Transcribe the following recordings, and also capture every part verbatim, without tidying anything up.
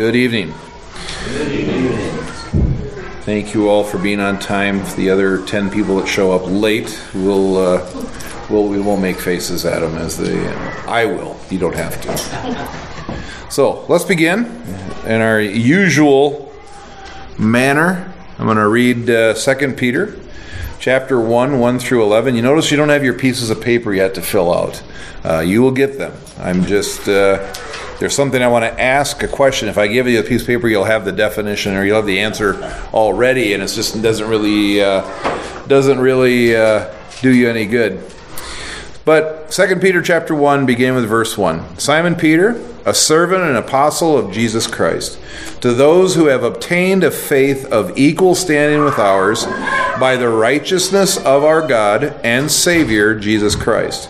Good evening. Good evening. Thank you all for being on time. The other ten people that show up late, we'll, uh, we'll, we won't make faces at them as they... Uh, I will. You don't have to. So, let's begin in our usual manner. I'm going to read uh, Second Peter. Chapter one, one through eleven. You notice you don't have your pieces of paper yet to fill out. Uh, you will get them. I'm just, uh, there's something I want to ask, a question. If I give you a piece of paper, you'll have the definition or you'll have the answer already, and it just doesn't really, uh, doesn't really uh, do you any good. But Second Peter chapter one, begin with verse one. Simon Peter, a servant and apostle of Jesus Christ, to those who have obtained a faith of equal standing with ours by the righteousness of our God and Savior, Jesus Christ.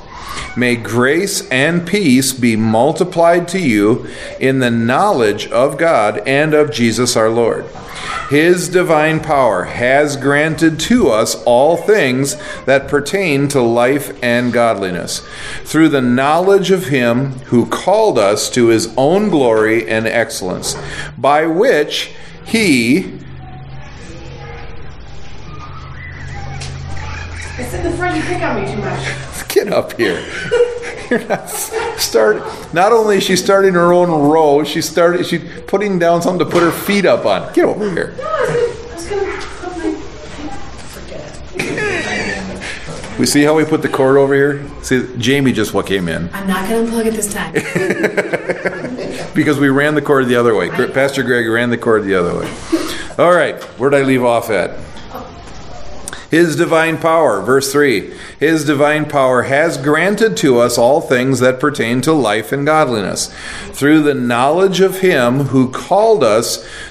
May grace and peace be multiplied to you in the knowledge of God and of Jesus our Lord. His divine power has granted to us all things that pertain to life and godliness, through the knowledge of him who called us to his own glory and excellence, by which he... It's in the front, you pick on me too much. Get up here. You're not, start, not only is she starting her own row, she started, she's putting down something to put her feet up on. Get over here. No, I was going to put my... Forget it. We see how we put the cord over here? See, Jamie just what came in. I'm not going to unplug it this time. Because we ran the cord the other way. I... Pastor Greg ran the cord the other way. All right, where did I leave off at? His divine power, verse three, his divine power has granted to us all things that pertain to life and godliness, through the knowledge of him who called us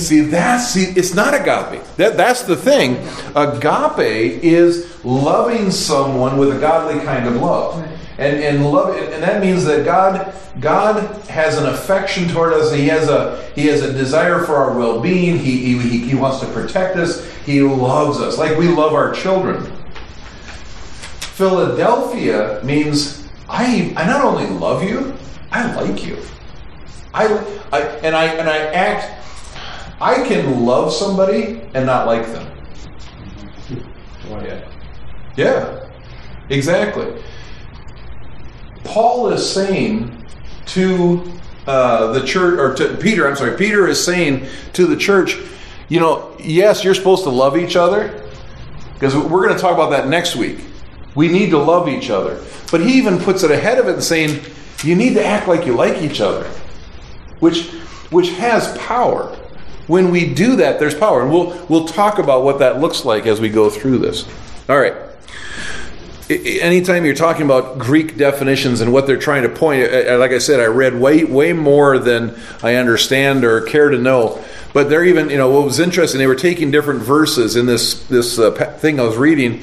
See, that's, see, it's not agape. That, that's the thing. Agape is loving someone with a godly kind of love. And and love, and that means that God God has an affection toward us. He has a He has a desire for our well-being. He He, he wants to protect us. He loves us like we love our children. Philadelphia means I I not only love you, I like you. I, I and I and I act. I can love somebody and not like them. Yeah, yeah, exactly. Paul is saying to uh, the church, or to Peter. I'm sorry, Peter is saying to the church, you know, yes, you're supposed to love each other, because we're going to talk about that next week. We need to love each other, but he even puts it ahead of it and saying, you need to act like you like each other. Which, which has power. When we do that, there's power, and we'll we'll talk about what that looks like as we go through this. All right. I, anytime you're talking about Greek definitions and what they're trying to point, like I said, I read way way more than I understand or care to know. But they're even, you know, what was interesting, they were taking different verses in this this uh, thing I was reading,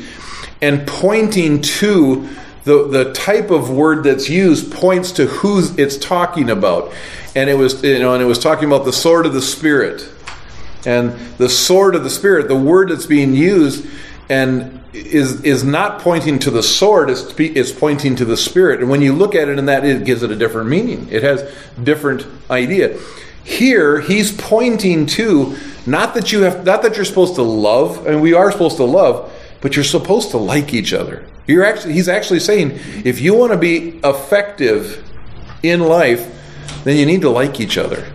and pointing to. The the type of word that's used points to who it's talking about, and it was you know and it was talking about the sword of the Spirit, and the sword of the Spirit, the word that's being used, and is is not pointing to the sword. It's it's pointing to the Spirit, and when you look at it in that, it gives it a different meaning. It has different idea. Here he's pointing to not that you have not that you're supposed to love, and we are supposed to love, but you're supposed to like each other. You're actually, he's actually saying, if you want to be effective in life, then you need to like each other.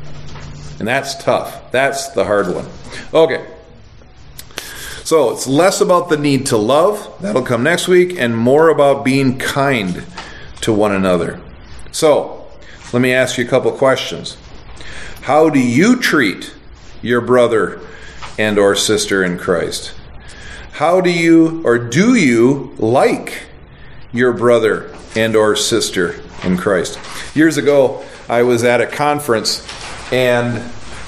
And that's tough. That's the hard one. Okay. So it's less about the need to love. That'll come next week. And more about being kind to one another. So let me ask you a couple questions. How do you treat your brother and or sister in Christ? How do you, or do you, like your brother and or sister in Christ? Years ago, I was at a conference, and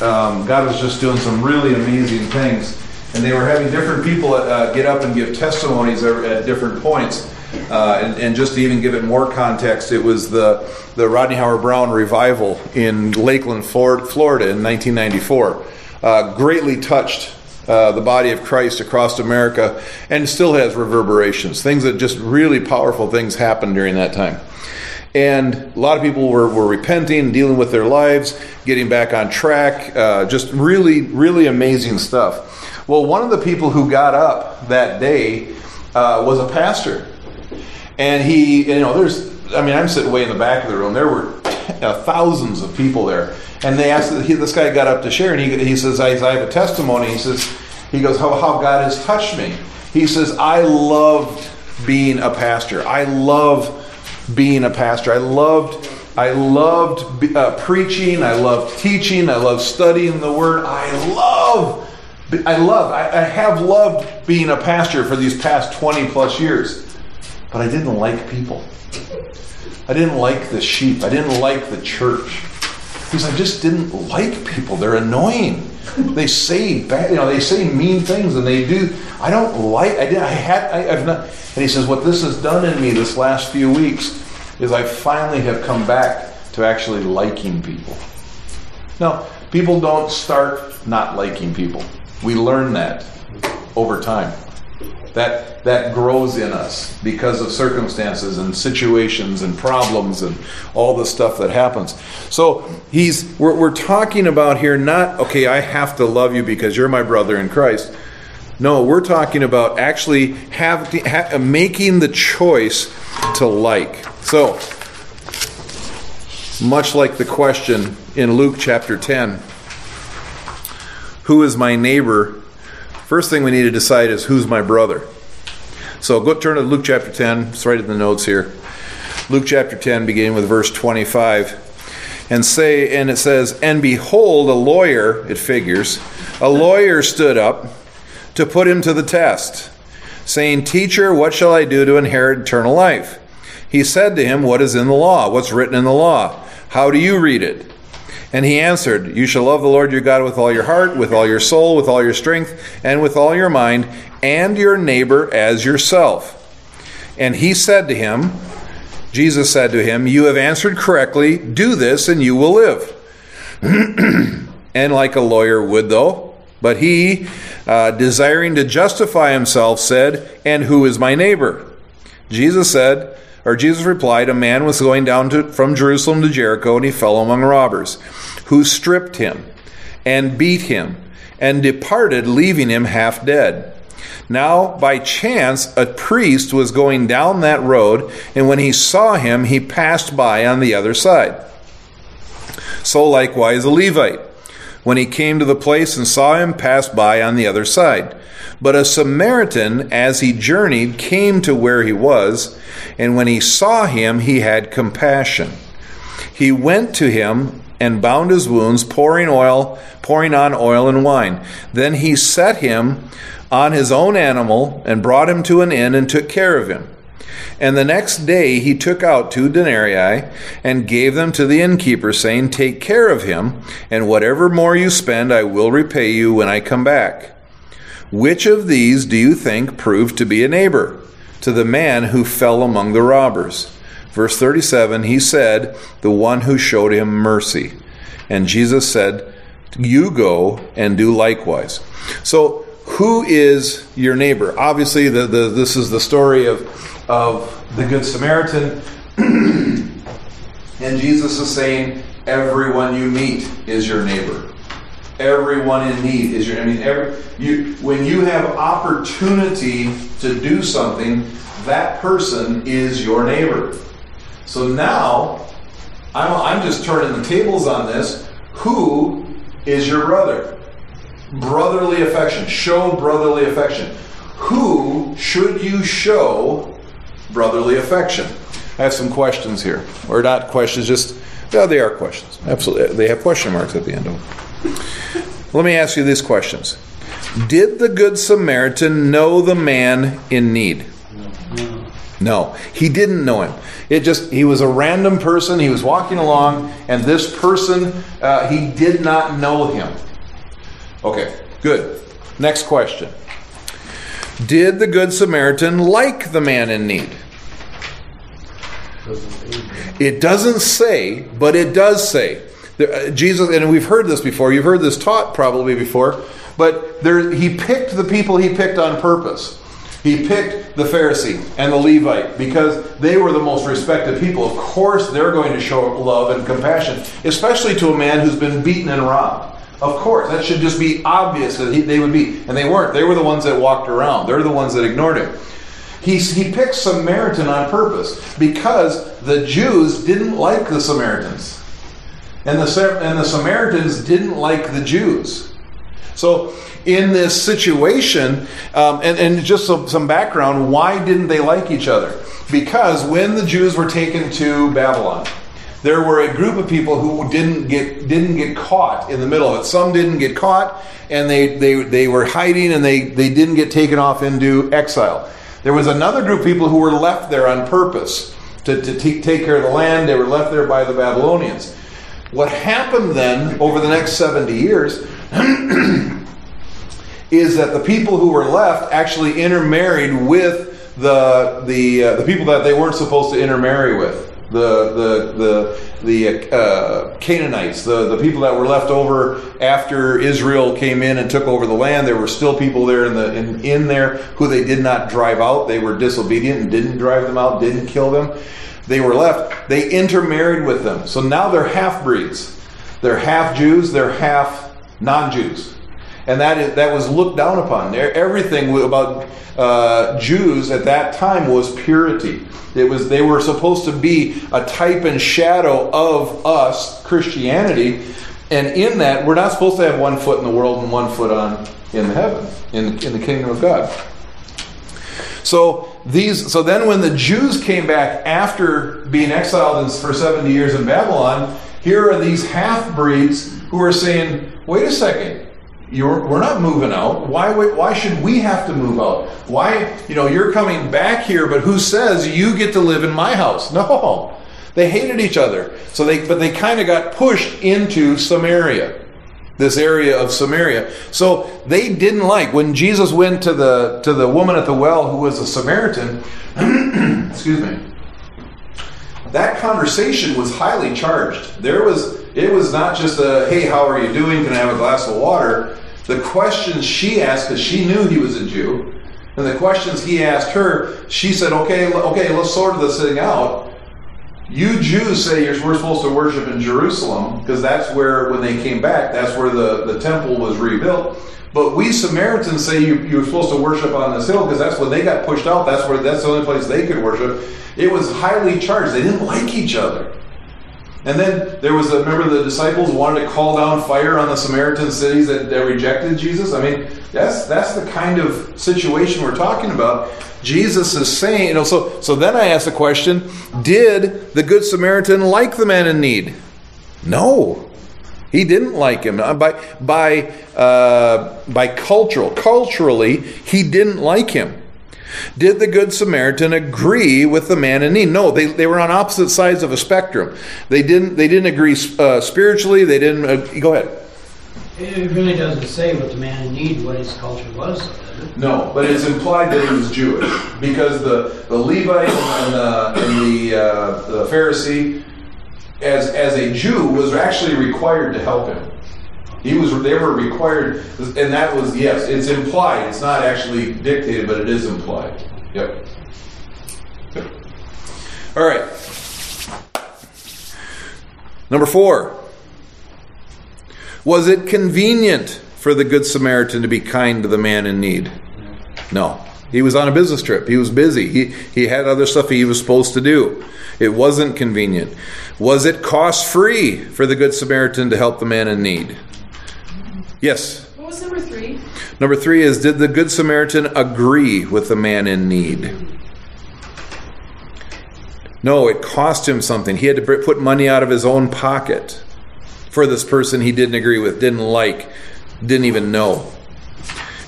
um, God was just doing some really amazing things. And they were having different people uh, get up and give testimonies at different points. Uh, and, and just to even give it more context, it was the, the Rodney Howard Brown revival in Lakeland, Florida in nineteen ninety-four. Uh, greatly touched Uh, the body of Christ across America, and still has reverberations. Things that just really powerful things happened during that time. And a lot of people were, were repenting, dealing with their lives, getting back on track, uh, just really, really amazing stuff. Well, one of the people who got up that day uh, was a pastor. And he, you know, there's, I mean, I'm sitting way in the back of the room. There were Uh, thousands of people there, and they asked. He, this guy got up to share, and he he says, "I, I have a testimony." He says, "He goes, how, how God has touched me." He says, "I loved being a pastor. I love being a pastor. I loved, I loved uh, preaching. I loved teaching. I loved studying the Word. I love, I love, I, I have loved being a pastor for these past twenty plus years, but I didn't like people." I didn't like the sheep. I didn't like the church. Because I just didn't like people. They're annoying. They say bad, you know, they say mean things, and they do. I don't like. I did. I had. I, I've not. And he says, what this has done in me this last few weeks is I finally have come back to actually liking people. Now, people don't start not liking people. We learn that over time. That that grows in us because of circumstances and situations and problems and all the stuff that happens. So he's we're, we're talking about here not, okay, I have to love you because you're my brother in Christ. No, we're talking about actually have to, ha, making the choice to like. So much like the question in Luke chapter ten, who is my neighbor? First thing we need to decide is who's my brother. So go turn to Luke chapter ten. It's right in the notes here. Luke chapter ten, beginning with verse twenty-five, and say, and it says, "And behold, a lawyer," it figures, "a lawyer stood up to put him to the test, saying, 'Teacher, what shall I do to inherit eternal life?' He said to him, 'What is in the law? What's written in the law? How do you read it?' And he answered, 'You shall love the Lord your God with all your heart, with all your soul, with all your strength, and with all your mind, and your neighbor as yourself.' And he said to him," Jesus said to him, "You have answered correctly. Do this, and you will live." And like a lawyer would, though, but he, uh, desiring to justify himself, said, "And who is my neighbor?" Jesus said, Or Jesus replied, "A man was going down to, from Jerusalem to Jericho, and he fell among robbers, who stripped him and beat him and departed, leaving him half dead. Now, by chance, a priest was going down that road, and when he saw him, he passed by on the other side. So likewise a Levite, when he came to the place and saw him, passed by on the other side. But a Samaritan, as he journeyed, came to where he was, and when he saw him, he had compassion. He went to him and bound his wounds, pouring oil, pouring on oil and wine. Then he set him on his own animal and brought him to an inn and took care of him. And the next day he took out two denarii and gave them to the innkeeper, saying, 'Take care of him, and whatever more you spend I will repay you when I come back.' Which of these do you think proved to be a neighbor to the man who fell among the robbers?" Verse thirty-seven, he said, "The one who showed him mercy." And Jesus said, "You go and do likewise." So who is your neighbor? Obviously, the, the, this is the story of, of the Good Samaritan. And Jesus is saying, everyone you meet is your neighbor. Everyone in need is your. I mean, every you when you have opportunity to do something, that person is your neighbor. So now, I'm I'm just turning the tables on this. Who is your brother? Brotherly affection. Show brotherly affection. Who should you show brotherly affection? I have some questions here, or not questions, just no, they are questions. Absolutely, they have question marks at the end of them. Let me ask you these questions. Did the Good Samaritan know the man in need? No. No, he didn't know him. It just, he was a random person. He was walking along, and this person, uh, he did not know him. Okay, good. Next question. Did the Good Samaritan like the man in need? It doesn't say, but it does say. Jesus, and we've heard this before, you've heard this taught probably before, but there, he picked the people he picked on purpose. He picked the Pharisee and the Levite because they were the most respected people. Of course they're going to show love and compassion, especially to a man who's been beaten and robbed. Of course, that should just be obvious that he, they would be, and they weren't. They were the ones that walked around. They're the ones that ignored him. He, he picked Samaritan on purpose because the Jews didn't like the Samaritans. And the, and the Samaritans didn't like the Jews. So in this situation, um, and, and just some, some background, why didn't they like each other? Because when the Jews were taken to Babylon, there were a group of people who didn't get didn't get caught in the middle of it. Some didn't get caught, and they they, they were hiding, and they, they didn't get taken off into exile. There was another group of people who were left there on purpose to, to t- take care of the land. They were left there by the Babylonians. What happened then over the next seventy years is that the people who were left actually intermarried with the the uh, the people that they weren't supposed to intermarry with. the the the the uh, Canaanites, the, the people that were left over after Israel came in and took over the land. There were still people there in the in, in there who they did not drive out. They were disobedient and didn't drive them out, didn't kill them. They were left. They intermarried with them. So now they're half-breeds. They're half-Jews, they're half-non-Jews. And that is, that was looked down upon. Everything about uh, Jews at that time was purity. It was they were supposed to be a type and shadow of us, Christianity, and in that we're not supposed to have one foot in the world and one foot on in heaven, in in the kingdom of God. So these, so then when the Jews came back after being exiled in, for seventy years in Babylon, here are these half-breeds who are saying, "Wait a second. You're, we're not moving out. Why why should we have to move out? Why, you know, you're coming back here, but who says you get to live in my house?" No. They hated each other. So they but they kind of got pushed into Samaria. This area of Samaria. So they didn't like when Jesus went to the to the woman at the well who was a Samaritan. Excuse me. That conversation was highly charged. There was it was not just a, "Hey, how are you doing? Can I have a glass of water?" The questions she asked, because she knew he was a Jew, and the questions he asked her, she said, okay, okay, let's sort this thing out. You Jews say you're, we're supposed to worship in Jerusalem, because that's where, when they came back, that's where the, the temple was rebuilt. But we Samaritans say you, you're supposed to worship on this hill, because that's when they got pushed out. That's where that's the only place they could worship. It was highly charged. They didn't like each other. And then there was, a, remember the disciples wanted to call down fire on the Samaritan cities that, that rejected Jesus? I mean, that's that's the kind of situation we're talking about. Jesus is saying, you know, so, so then I asked the question, did the Good Samaritan like the man in need? No. He didn't like him. By, by, uh, by cultural, culturally, he didn't like him. Did the Good Samaritan agree with the man in need? No, they, they were on opposite sides of a spectrum. They didn't they didn't agree uh, spiritually. They didn't. Uh, go ahead. It really doesn't say what the man in need, what his culture was. No, but it's implied that he was Jewish because the the Levite and the, and the, uh, the Pharisee, as as a Jew, was actually required to help him. He was. They were required, and that was, yes, it's implied. It's not actually dictated, but it is implied. Yep. Yep. All right. Number four. Was it convenient for the Good Samaritan to be kind to the man in need? No. He was on a business trip. He was busy. He he had other stuff he was supposed to do. It wasn't convenient. Was it cost-free for the Good Samaritan to help the man in need? Yes. What was number three? Number three is, did the Good Samaritan agree with the man in need? No, it cost him something. He had to put money out of his own pocket for this person he didn't agree with, didn't like, didn't even know.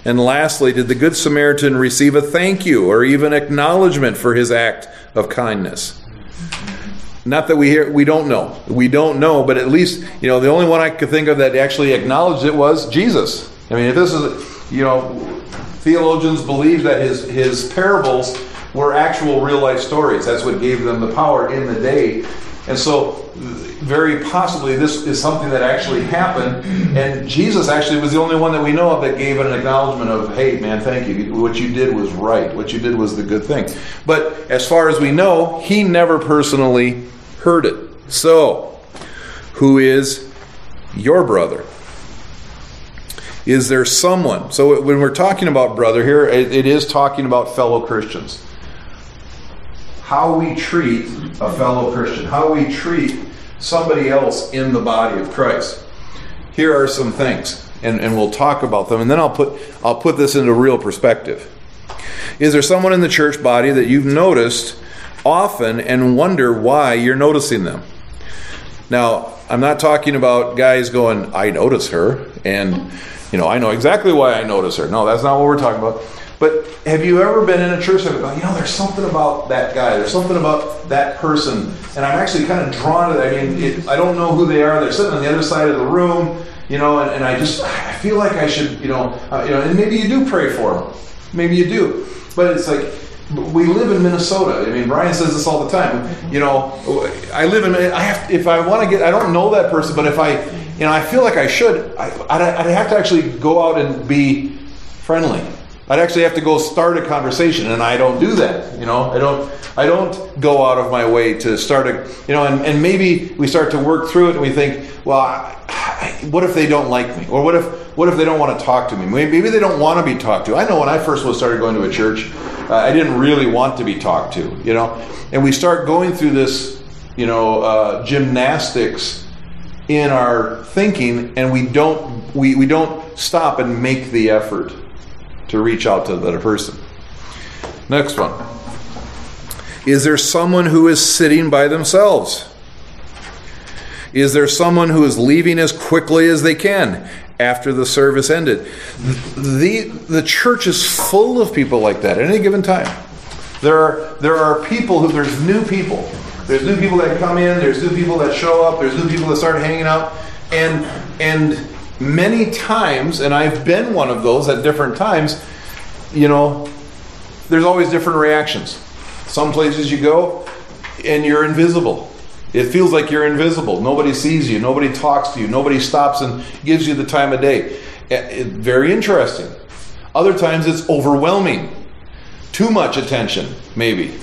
And lastly, did the Good Samaritan receive a thank you or even acknowledgement for his act of kindness? Not that we hear, we don't know. We don't know, but at least, you know, the only one I could think of that actually acknowledged it was Jesus. I mean, if this is, you know, theologians believe that his, his parables were actual real-life stories. That's what gave them the power in the day. And so, very possibly, this is something that actually happened. And Jesus actually was the only one that we know of that gave an acknowledgement of, "Hey, man, thank you. What you did was right. What you did was the good thing." But as far as we know, he never personally heard it. So, who is your brother? Is there someone? So when we're talking about brother here, it is talking about fellow Christians. How we treat a fellow Christian, how we treat somebody else in the body of Christ. Here are some things, and, and we'll talk about them, and then I'll put I'll put this into real perspective. Is there someone in the church body that you've noticed often and wonder why you're noticing them? Now, I'm not talking about guys going, "I notice her, and you know, I know exactly why I notice her." No, that's not what we're talking about. But have you ever been in a church that, you know, there's something about that guy, there's something about that person, and I'm actually kind of drawn to that. I mean, it, I don't know who they are. They're sitting on the other side of the room, you know, and, and I just I feel like I should, you know, uh, you know. And maybe you do pray for them, maybe you do, but it's like We live in Minnesota. I mean, Brian says this all the time. You know, I live in. I have. To, if I want to get, I don't know that person, but if I, you know, I feel like I should. I, I'd, I'd have to actually go out and be friendly. I'd actually have to go start a conversation, and I don't do that. You know, I don't. I don't go out of my way to start a. You know, and, and maybe we start to work through it, and we think, well, I, I, what if they don't like me, or what if what if they don't want to talk to me? Maybe they don't want to be talked to. I know when I first started going to a church. Uh, I didn't really want to be talked to, you know. And we start going through this, you know, uh, gymnastics in our thinking, and we don't we, we don't stop and make the effort to reach out to the person. Next one. Is there someone who is sitting by themselves? Is there someone who is leaving as quickly as they can after the service ended? The, the church is full of people like that at any given time. There are, there are people who, there's new people. There's new people that come in, there's new people that show up, there's new people that start hanging out. And, and many times, and I've been one of those at different times, you know, there's always different reactions. Some places you go and you're invisible. It feels like you're invisible. Nobody sees you. Nobody talks to you. Nobody stops and gives you the time of day. It, it, very interesting. Other times it's overwhelming. Too much attention, maybe.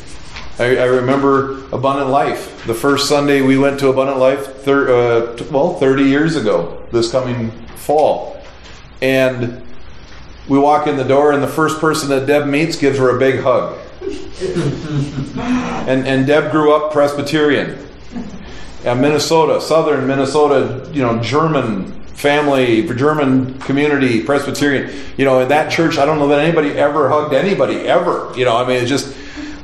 I, I remember Abundant Life. The first Sunday we went to Abundant Life, thir- uh, t- well, thirty years ago, this coming fall. And we walk in the door, and the first person that Deb meets gives her a big hug. and, and Deb grew up Presbyterian. Minnesota, southern Minnesota, you know, German family, German community, Presbyterian, you know, in that church, I don't know that anybody ever hugged anybody, ever. You know, I mean, it's just,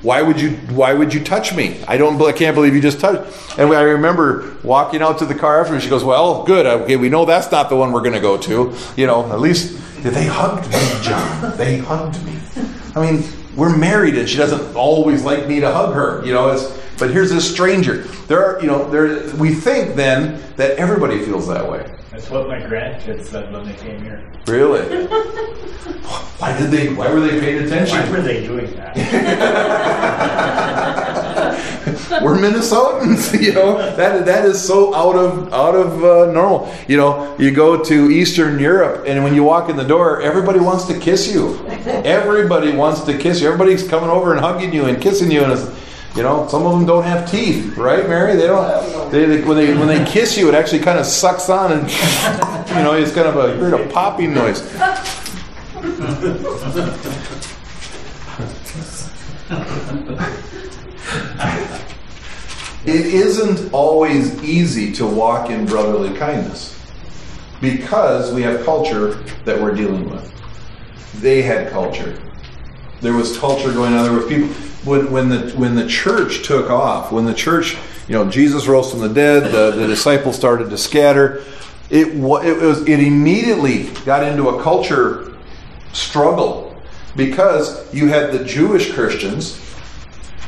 why would you, why would you touch me? I don't, I can't believe you just touched. And I remember walking out to the car after, she goes, well, good, okay, we know that's not the one we're going to go to. You know, at least, they hugged me, John. They hugged me. I mean, we're married, and she doesn't always like me to hug her, you know, it's, but here's this stranger. There are, you know, there. We think then that everybody feels that way. That's what my grandkids said when they came here. Really? Why did they? Why were they paying attention? Why were they doing that? We're Minnesotans, you know. That that is so out of out of uh, normal. You know, you go to Eastern Europe, and when you walk in the door, everybody wants to kiss you. Everybody wants to kiss you. Everybody's coming over and hugging you and kissing you, and it's. You know, some of them don't have teeth, right, Mary? They don't have, they, they, when they when they kiss you, it actually kind of sucks on, and you know, it's kind of a, heard a popping noise. It isn't always easy to walk in brotherly kindness because we have culture that we're dealing with. They had culture. There was culture going on. There were people. When, when the when the church took off, when the church, you know, Jesus rose from the dead, the, the disciples started to scatter. It it was it immediately got into a culture struggle because you had the Jewish Christians,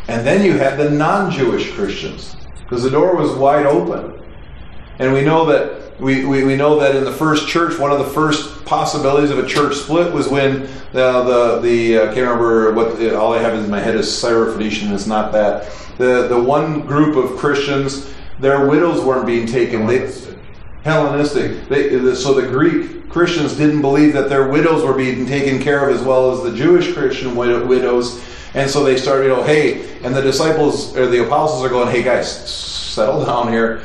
and then you had the non-Jewish Christians because the door was wide open, and we know that we, we, we know that in the first church, one of the first possibilities of a church split was when. The the, the I can't remember what all I have in my head is Syrophoenician. It's not that the the one group of Christians, their widows weren't being taken. Hellenistic. They, Hellenistic. They, so the Greek Christians didn't believe that their widows were being taken care of as well as the Jewish Christian widow, widows, and so they started. You know, hey, and the disciples or the apostles are going, hey guys, settle down here,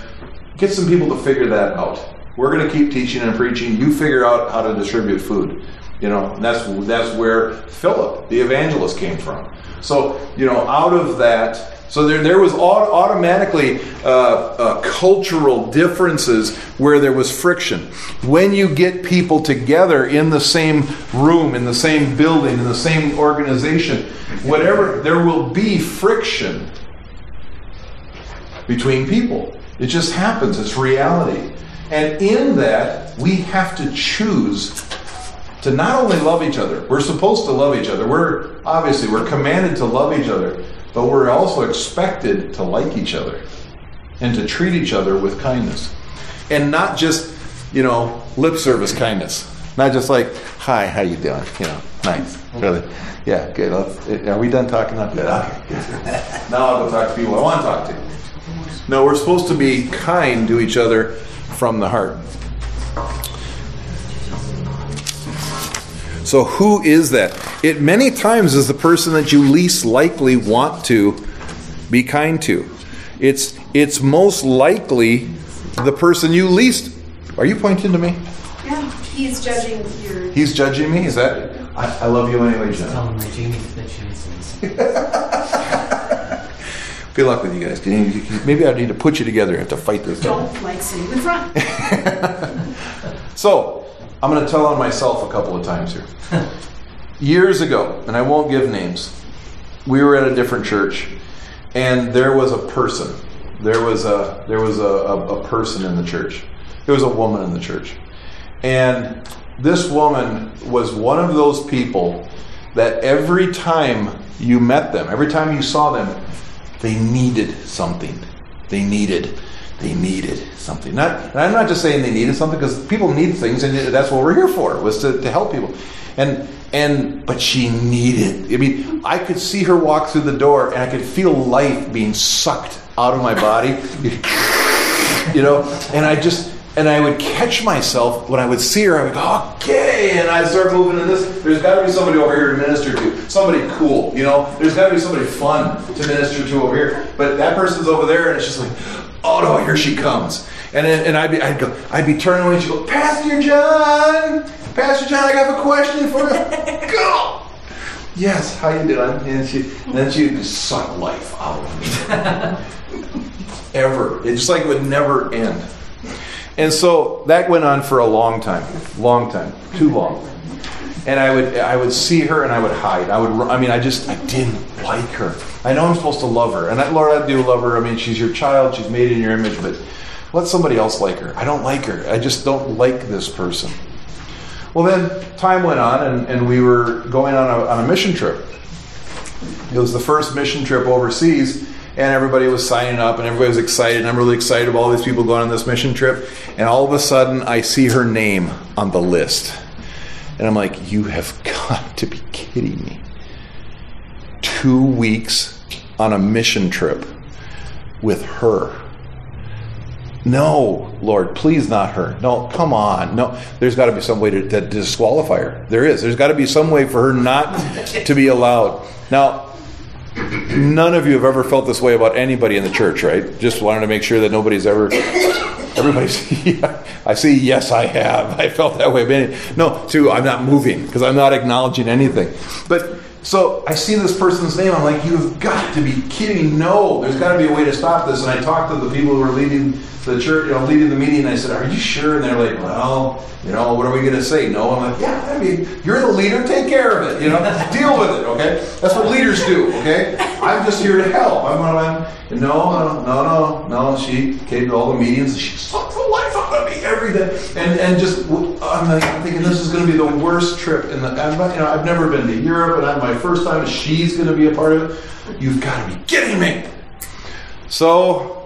get some people to figure that out. We're going to keep teaching and preaching. You figure out how to distribute food. You know, and that's that's where Philip, the evangelist, came from. So, you know, out of that, so there there was auto- automatically uh, uh, cultural differences where there was friction. When you get people together in the same room, in the same building, in the same organization, whatever, there will be friction between people. It just happens. It's reality. And in that, we have to choose to not only love each other, we're supposed to love each other. We're obviously we're commanded to love each other, but we're also expected to like each other and to treat each other with kindness, and not just, you know, lip service kindness, not just like hi, how you doing, you know. Nice, really. Yeah, good. Let's, are we done talking? Not good. Okay. Now I'll go talk to people I want to talk to. No, we're supposed to be kind to each other from the heart. So who is that? It many times is the person that you least likely want to be kind to. It's it's most likely the person you least... Are you pointing to me? Yeah, he's judging your... He's judging me? Is that... I, I love you anyway, John. Tell him that Jamie's the chances. Good luck with you guys. Maybe I need to put you together. I have to fight this. Don't guy. Like sitting in front. So, I'm going to tell on myself a couple of times here. Years ago, and I won't give names, we were at a different church, and there was a person. There was a there was a, a, a person in the church. There was a woman in the church. And this woman was one of those people that every time you met them, every time you saw them, they needed something. They needed, they needed something. Not, and I'm not just saying they needed something, because people need things, and that's what we're here for, was to, to help people. And and but she needed. I mean, I could see her walk through the door, and I could feel life being sucked out of my body, you know. And I just. And I would catch myself when I would see her. I would go, okay, and I'd start moving in this. There's got to be somebody over here to minister to. Somebody cool, you know. There's got to be somebody fun to minister to over here. But that person's over there, and it's just like, oh no, here she comes. And then, and I'd be, I'd go, I'd be turning away, and she'd go, Pastor John, Pastor John, I have a question for you. Go. Yes, how you doing? And she, and then she would just suck life out of me. Ever. It's just like it would never end. And so that went on for a long time, long time, too long. And I would, I would see her and I would hide. I would, I mean, I just, I didn't like her. I know I'm supposed to love her, and I, Lord, I do love her. I mean, she's your child, she's made in your image, but let somebody else like her. I don't like her. I just don't like this person. Well, then time went on, and, and we were going on a, on a mission trip. It was the first mission trip overseas. And everybody was signing up, and everybody was excited, and I'm really excited about all these people going on this mission trip. And all of a sudden, I see her name on the list. And I'm like, you have got to be kidding me. Two weeks on a mission trip with her. No, Lord, please not her. No, come on. No, there's got to be some way to, to disqualify her. There is. There's got to be some way for her not to be allowed. Now, none of you have ever felt this way about anybody in the church, right? Just wanted to make sure that nobody's ever... Everybody's... Yeah, I see, yes, I have. I felt that way. But no, too, I'm not moving because I'm not acknowledging anything. But so I see this person's name. I'm like, you've got to be kidding. No, there's got to be a way to stop this. And I talked to the people who were leading the church, you know, leading the meeting. And I said, are you sure? And they're like, well, you know, what are we going to say? No. I'm like, yeah, I mean, you're the leader. Take care of it. You know, deal with it. Okay. That's what leaders do. Okay. I'm just here to help. I'm going to, no, no, no, no, no. She came to all the meetings. And she sucked the life out of me every day. And, and just, I'm like, I'm thinking this is going to be the worst trip. And I'm not, you know, I've never been to Europe, and I'm my first time, she's going to be a part of it. You've got to be kidding me. So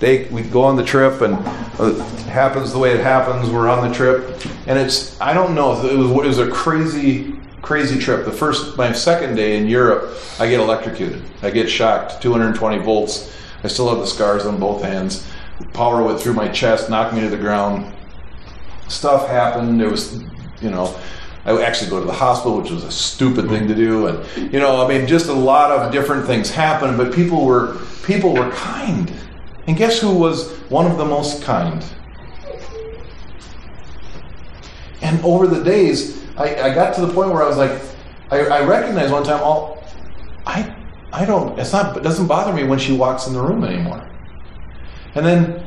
they we go on the trip, and it happens the way it happens. We're on the trip, and it's I don't know if it was it was a crazy crazy trip. The first my second day in Europe, I get electrocuted. I get shocked. two hundred twenty volts. I still have the scars on both hands. Power went through my chest, knocked me to the ground. Stuff happened. There was, you know. I would actually go to the hospital, which was a stupid thing to do, and you know, I mean, just a lot of different things happened. But people were people were kind, and guess who was one of the most kind? And over the days, I, I got to the point where I was like, I, I recognized one time, all I I don't, it's not, it doesn't bother me when she walks in the room anymore. And then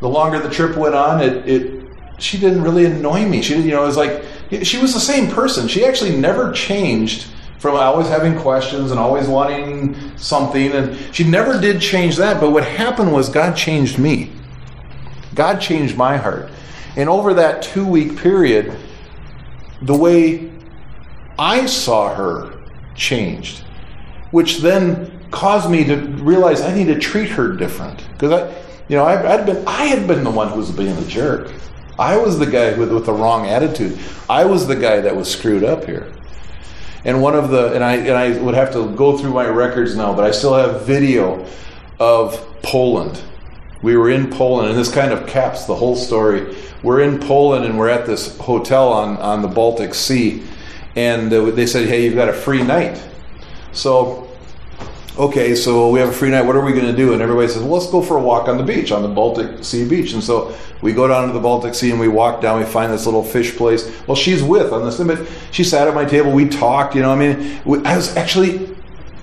the longer the trip went on, it it she didn't really annoy me. She didn't, you know, it was like. She was the same person. She actually never changed from always having questions and always wanting something. And she never did change that. But what happened was God changed me. God changed my heart. And over that two-week period, the way I saw her changed, which then caused me to realize I need to treat her different. Because I, you know, I, I'd been, I had been the one who was being a jerk. I was the guy with, with the wrong attitude. I was the guy that was screwed up here. And one of the, and I, and I would have to go through my records now, but I still have video of Poland. We were in Poland, and this kind of caps the whole story. We're in Poland, and we're at this hotel on, on the Baltic Sea, and they said, hey, you've got a free night. So, okay, so we have a free night. What are we going to do? And everybody says, well, let's go for a walk on the beach, on the Baltic Sea beach. And so we go down to the Baltic Sea, and we walk down. We find this little fish place. Well, she's with on this, but she sat at my table. We talked, you know, I mean, I was actually,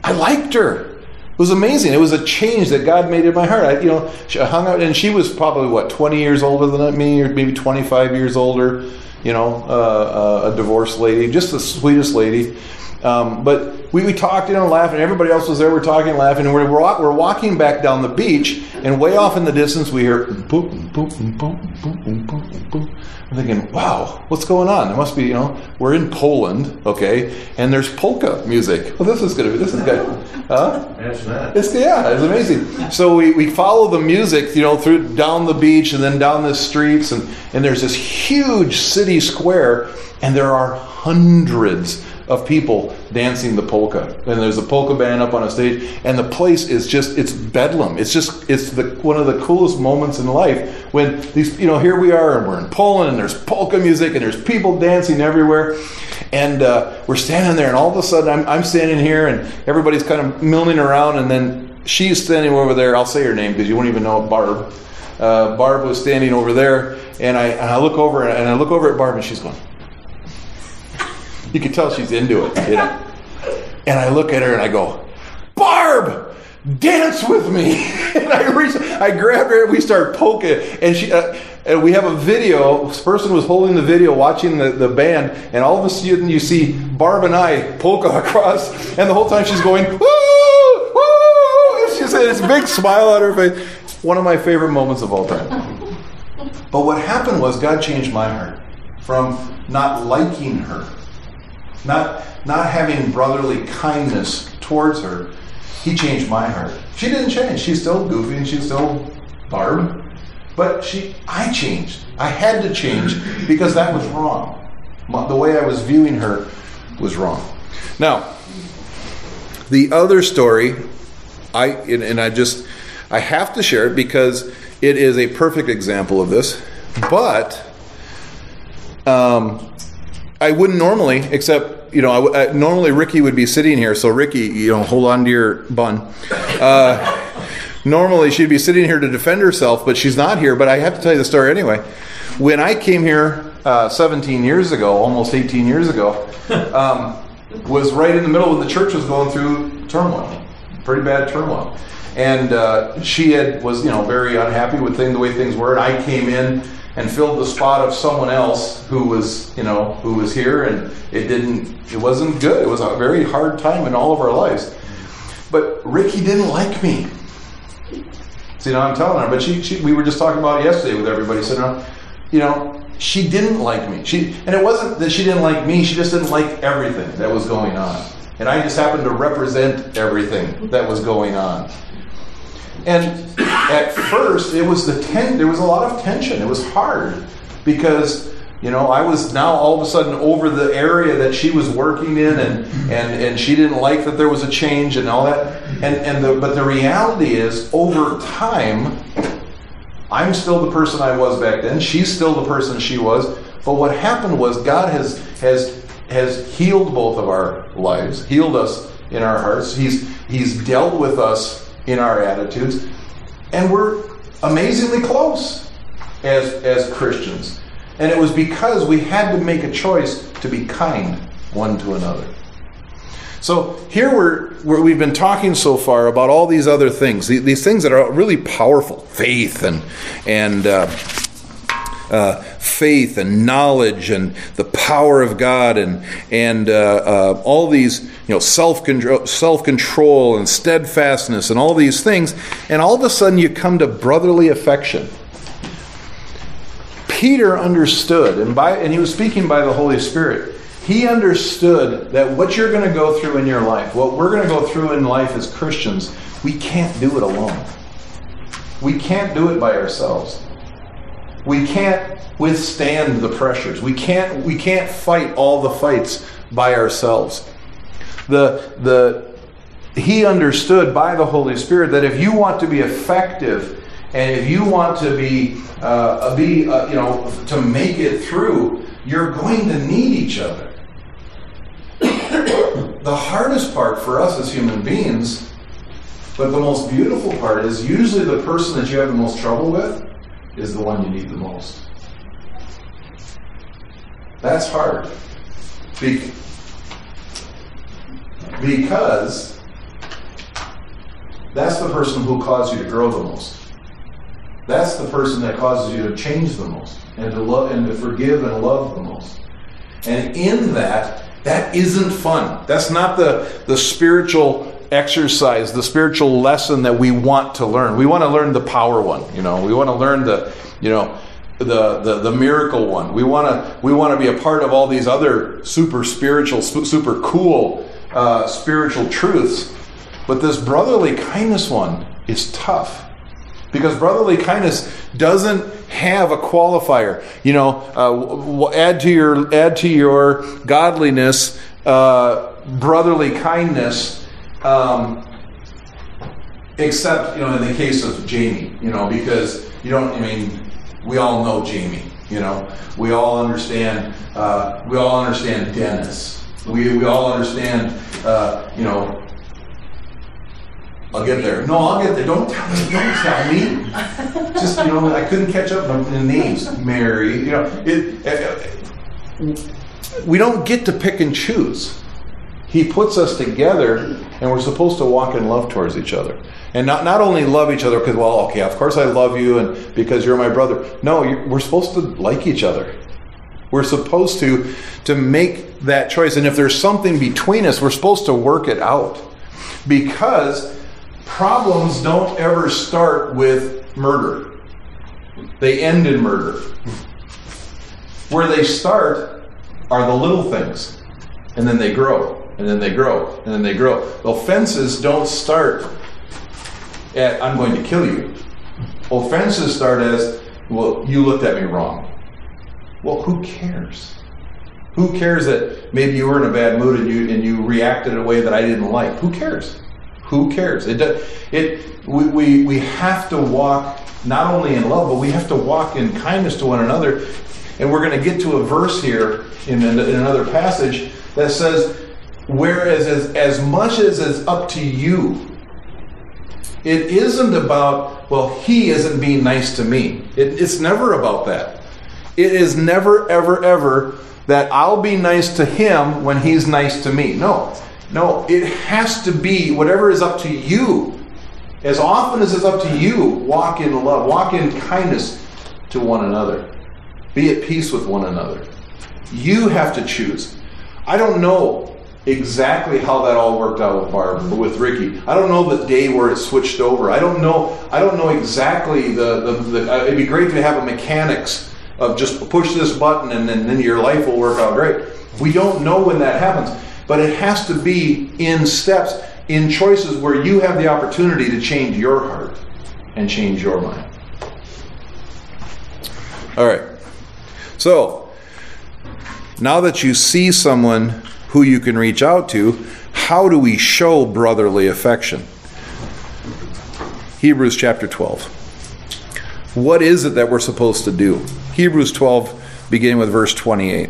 I liked her. It was amazing. It was a change that God made in my heart. I, you know, I hung out, and she was probably, what, twenty years older than me, or maybe twenty-five years older, you know, uh, uh, a divorced lady, just the sweetest lady. Um, but we, we talked, you know, laughing. Everybody else was there. We're talking, laughing. And we're, we're, we're walking back down the beach, and way off in the distance, we hear, boop, boop, boop, boop, boop, boop. I'm thinking, wow, what's going on? It must be, you know, we're in Poland, okay, and there's polka music. Well, this is going to be, this is good. Huh? It's not. It's, yeah, it's amazing. So we, we follow the music, you know, through down the beach and then down the streets, and, and there's this huge city square, and there are hundreds of people dancing the polka. And there's a polka band up on a stage, and the place is just, it's bedlam. It's just, it's the one of the coolest moments in life when these, you know, here we are, and we're in Poland, and there's polka music, and there's people dancing everywhere, and uh, we're standing there, and all of a sudden I'm, I'm standing here, and everybody's kind of milling around, and then she's standing over there. I'll say her name because you won't even know Barb. Uh, Barb was standing over there, and I, and I look over, and I look over at Barb, and she's going. You can tell she's into it, you know. And I look at her, and I go, Barb! Dance with me. And I reach, I grab her, and we start poking, and she uh, and we have a video. This person was holding the video, watching the, the band, and all of a sudden you see Barb and I polka across, and the whole time she's going, woo, woo, and she's had this big smile on her face. One of my favorite moments of all time. But what happened was God changed my heart from not liking her, not not having brotherly kindness towards her. He changed my heart. She didn't change. She's still goofy, and she's still Barb. But she, I changed. I had to change because that was wrong. The way I was viewing her was wrong. Now, the other story, I and, and I just, I have to share it because it is a perfect example of this. But um, I wouldn't normally, except... You know, I, I, normally Ricky would be sitting here, so Ricky, you know, hold on to your bun. Uh, normally she'd be sitting here to defend herself, but she's not here. But I have to tell you the story anyway. When I came here uh, seventeen years ago, almost eighteen years ago, um, was right in the middle when the church was going through turmoil, pretty bad turmoil. And uh, she had was, you know, very unhappy with thing, the way things were. And I came in and filled the spot of someone else who was, you know, who was here, and it didn't, it wasn't good. It was a very hard time in all of our lives. But Ricky didn't like me. See, now I'm telling her, but she, she we were just talking about it yesterday with everybody, so now, you know, she didn't like me. She, and it wasn't that she didn't like me, she just didn't like everything that was going on. And I just happened to represent everything that was going on. And at first, it was the ten, there was a lot of tension. It was hard because, you know, I was now all of a sudden over the area that she was working in, and and, and she didn't like that there was a change and all that. And and the, but the reality is, over time, I'm still the person I was back then. She's still the person she was. But what happened was God has has has healed both of our lives, healed us in our hearts. He's He's dealt with us in our attitudes, and we're amazingly close as as Christians. And it was because we had to make a choice to be kind one to another. So here we're, we're we've been talking so far about all these other things, these, these things that are really powerful: faith and and uh, uh, faith and knowledge and the power of God and and uh, uh, all these. You know, self-control, self-control and steadfastness and all these things. And all of a sudden you come to brotherly affection. Peter understood, and by and he was speaking by the Holy Spirit. He understood that what you're going to go through in your life, what we're going to go through in life as Christians, we can't do it alone. We can't do it by ourselves. We can't withstand the pressures. We can't, we can't fight all the fights by ourselves. The, the, he understood by the Holy Spirit that if you want to be effective, and if you want to be, uh, be uh, you know, to make it through, you're going to need each other. The hardest part for us as human beings, but the most beautiful part is usually the person that you have the most trouble with is the one you need the most. That's hard. Be- because that's the person who caused you to grow the most. That's the person that causes you to change the most, and to love, and to forgive and love the most. And in that, that isn't fun. That's not the, the spiritual exercise, the spiritual lesson that we want to learn. We want to learn the power one, you know. We want to learn the, you know, the the, the miracle one. We want to we want to be a part of all these other super spiritual, super cool uh, spiritual truths. But this brotherly kindness one is tough. Because brotherly kindness doesn't have a qualifier. You know, uh, add to your add to your godliness, uh, brotherly kindness. Um, except, you know, in the case of Jamie, you know, because you don't. I mean, we all know Jamie. You know, we all understand. Uh, we all understand Dennis. We we all understand. Uh, you know. I'll get there. No, I'll get there. Don't tell me. Don't tell me. Just, you know, I couldn't catch up on the names. Mary, you know, it, it, it, we don't get to pick and choose. He puts us together, and we're supposed to walk in love towards each other. And not, not only love each other because, well, okay, of course I love you and because you're my brother. No, you're, we're supposed to like each other. We're supposed to to make that choice. And if there's something between us, we're supposed to work it out. Because problems don't ever start with murder. They end in murder. Where they start are the little things. And then they grow. And then they grow. And then they grow. Offenses don't start at, I'm going to kill you. Offenses start as, well, you looked at me wrong. Well, who cares? Who cares that maybe you were in a bad mood and you and you reacted in a way that I didn't like? Who cares? Who cares? It does, it we, we we have to walk not only in love, but we have to walk in kindness to one another. And we're going to get to a verse here in, in another passage that says, whereas as, as much as it's up to you, it isn't about, well, he isn't being nice to me. It, it's never about that. It is never, ever, ever that I'll be nice to him when he's nice to me. No. No, it has to be whatever is up to you. As often as it's up to you, walk in love, walk in kindness to one another. Be at peace with one another. You have to choose. I don't know exactly how that all worked out with Barb or with Ricky. I don't know the day where it switched over. I don't know. I don't know exactly the. the, the uh, it'd be great to have a mechanics of just push this button and then, then your life will work out great. We don't know when that happens. But it has to be in steps, in choices where you have the opportunity to change your heart and change your mind. All right. So, now that you see someone who you can reach out to, how do we show brotherly affection? Hebrews chapter twelve. What is it that we're supposed to do? Hebrews twelve, beginning with verse twenty-eight.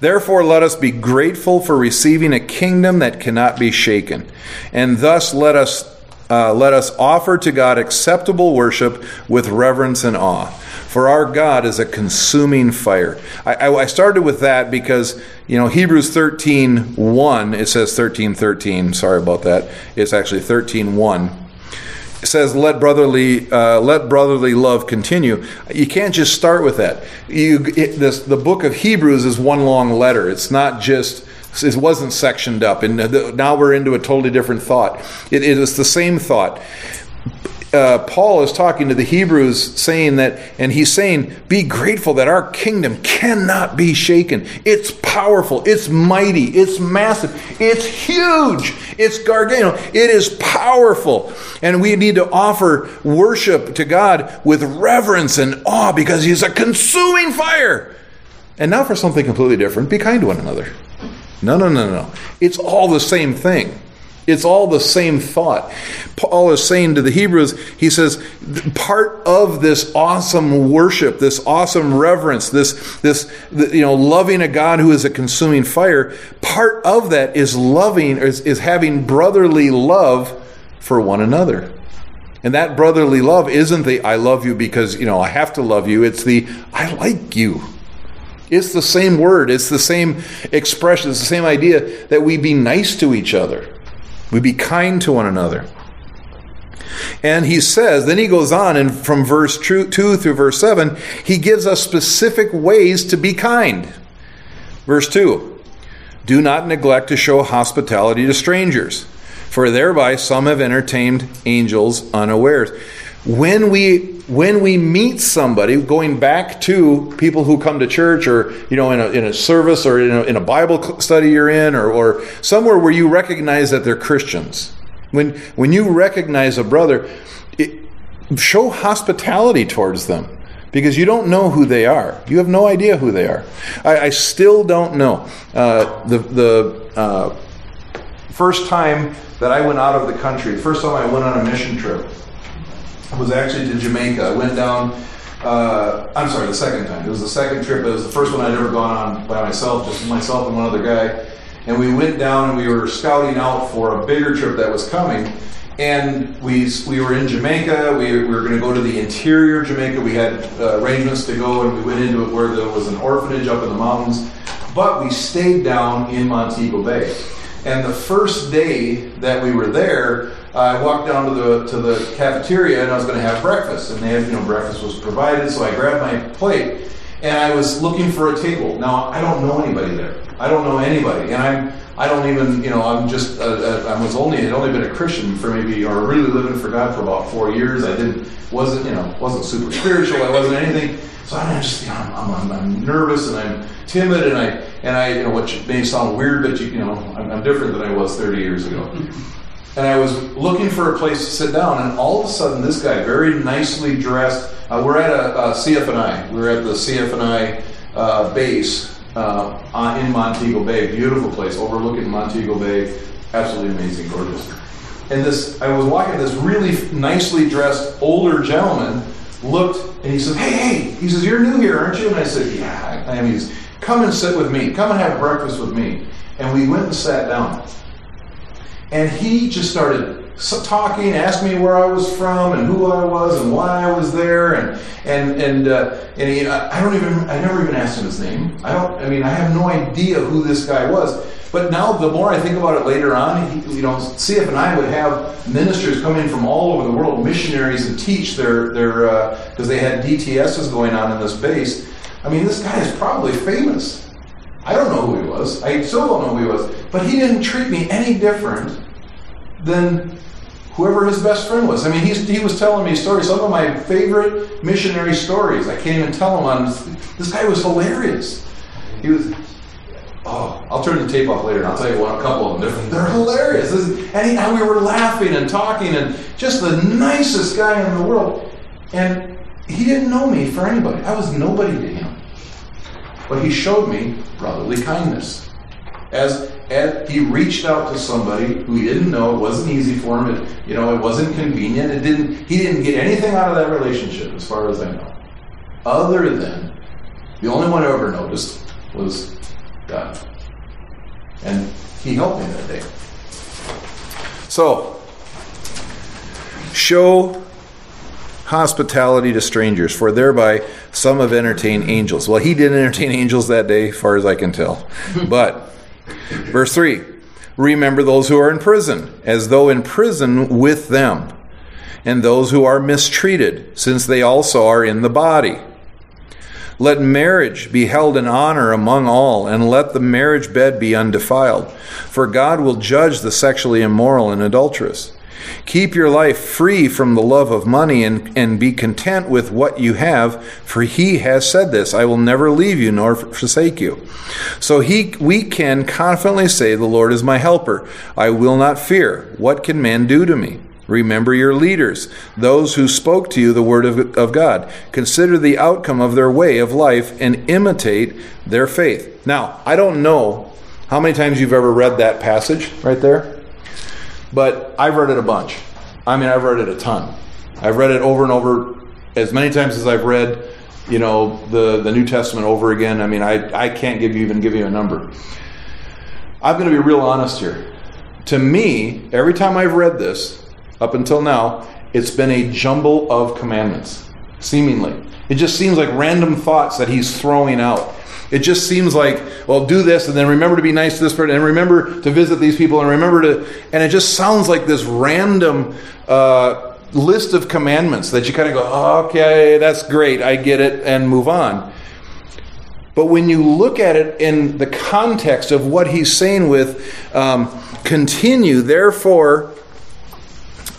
Therefore, let us be grateful for receiving a kingdom that cannot be shaken, and thus let us uh, let us offer to God acceptable worship with reverence and awe. For our God is a consuming fire. I, I, I started with that because, you know, Hebrews thirteen one, it says thirteen thirteen. Sorry about that. It's actually thirteen one. It says, let brotherly uh, let brotherly love continue. You can't just start with that. You, it, this, the book of Hebrews is one long letter. It's not just, it wasn't sectioned up. And the, now we're into a totally different thought. It, it is the same thought. Uh, Paul is talking to the Hebrews saying that, and he's saying, be grateful that our kingdom cannot be shaken. It's powerful. It's mighty. It's massive. It's huge. It's gargantuan. It is powerful. And we need to offer worship to God with reverence and awe because he's a consuming fire. And now for something completely different, be kind to one another. No, no, no, no. It's all the same thing. It's all the same thought. Paul is saying to the Hebrews, he says, part of this awesome worship, this awesome reverence, this, this you know, loving a God who is a consuming fire, part of that is loving, is, is having brotherly love for one another. And that brotherly love isn't the I love you because, you know, I have to love you. It's the I like you. It's the same word. It's the same expression. It's the same idea that we be nice to each other. We be kind to one another. And he says, then he goes on, and from verse two through verse seven, he gives us specific ways to be kind. Verse two, do not neglect to show hospitality to strangers, for thereby some have entertained angels unawares. When we when we meet somebody, going back to people who come to church, or you know, in a in a service, or in a, in a Bible study you're in, or or somewhere where you recognize that they're Christians. When when you recognize a brother, it, show hospitality towards them, because you don't know who they are. You have no idea who they are. I, I still don't know. Uh, the the uh, first time that I went out of the country, first time I went on a mission trip, was actually to Jamaica. I went down, uh, I'm sorry, the second time. It was the second trip, but it was the first one I'd ever gone on by myself, just myself and one other guy. And we went down and we were scouting out for a bigger trip that was coming. And we we were in Jamaica. We, we were going to go to the interior of Jamaica. We had uh, arrangements to go, and we went into it where there was an orphanage up in the mountains. But we stayed down in Montego Bay. And the first day that we were there, I walked down to the to the cafeteria, and I was going to have breakfast, and they had, you know, breakfast was provided, so I grabbed my plate, and I was looking for a table. Now I don't know anybody there. I don't know anybody, and I'm I don't even you know I'm just a, a, I was only had only been a Christian for maybe or really living for God for about four years. I didn't wasn't you know wasn't super spiritual. I wasn't anything. So I'm just, you know, I'm, I'm, I'm nervous and I'm timid and I, and I, you know, which may sound weird, but you, you know, I'm, I'm different than I was thirty years ago. And I was looking for a place to sit down, and all of a sudden, this guy, very nicely dressed. Uh, we're at a, a C F and I. We're at the C F and I uh, base uh, in Montego Bay. Beautiful place, overlooking Montego Bay. Absolutely amazing, gorgeous. And this, I was walking. This really nicely dressed older gentleman looked, and he said, "Hey, hey!" He says, "You're new here, aren't you?" And I said, "Yeah, I am." He says, "Come and sit with me. Come and have breakfast with me." And we went and sat down. And he just started talking, asked me where I was from and who I was and why I was there, and and and uh, and he, I don't even I never even asked him his name. I don't I mean I have no idea who this guy was. But now the more I think about it later on, he, you know, C F and I would have ministers come in from all over the world, missionaries, and teach their their because uh, they had D T S's going on in this base. I mean, this guy is probably famous. I don't know who he was. I still don't know who he was. But he didn't treat me any different than whoever his best friend was. I mean, he's, he was telling me stories, some of my favorite missionary stories. I can't even tell him on. This guy was hilarious. He was, oh, I'll turn the tape off later and I'll tell you what, a couple of them. They're, they're hilarious. This, and, he, and we were laughing and talking, and just the nicest guy in the world. And he didn't know me for anybody. I was nobody to him. But he showed me brotherly kindness. As, as he reached out to somebody who he didn't know, it wasn't easy for him. It, you know, it wasn't convenient. It didn't. He didn't get anything out of that relationship, as far as I know, other than the only one I ever noticed was God, and He helped me that day. So, show hospitality to strangers, for thereby some have entertained angels. Well, he didn't entertain angels that day, as far as I can tell. But, verse three, remember those who are in prison, as though in prison with them, and those who are mistreated, since they also are in the body. Let marriage be held in honor among all, and let the marriage bed be undefiled, for God will judge the sexually immoral and adulterous. Keep your life free from the love of money, and, and be content with what you have, for He has said this, I will never leave you nor forsake you. So he, we can confidently say, the Lord is my helper. I will not fear. What can man do to me? Remember your leaders, those who spoke to you the word of, of God. Consider the outcome of their way of life and imitate their faith. Now, I don't know How many times you've ever read that passage right there? But I've read it a bunch. I mean, I've read it a ton. I've read it over and over as many times as I've read, you know, the, the New Testament over again. I mean, I, I can't give you even give you a number. I'm going to be real honest here. To me, every time I've read this, up until now, it's been a jumble of commandments, seemingly. It just seems like random thoughts that he's throwing out. It just seems like, well, do this, and then remember to be nice to this person, and remember to visit these people, and remember to... And it just sounds like this random uh, list of commandments that you kind of go, oh, okay, that's great, I get it, and move on. But when you look at it in the context of what he's saying with um, continue, therefore...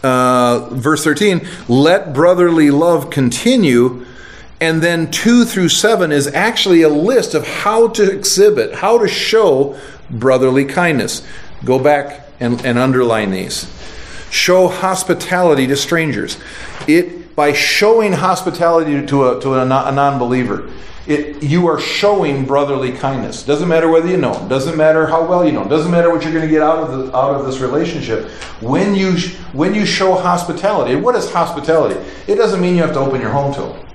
Uh, verse thirteen, let brotherly love continue, and then two through seven is actually a list of how to exhibit, how to show brotherly kindness. Go back and, and underline these. Show hospitality to strangers. It by showing hospitality to a, to a non-believer, it, you are showing brotherly kindness. Doesn't matter whether you know him. Doesn't matter how well you know him. Doesn't matter what you're going to get out of the, out of this relationship. When you when you show hospitality, what is hospitality? It doesn't mean you have to open your home to him.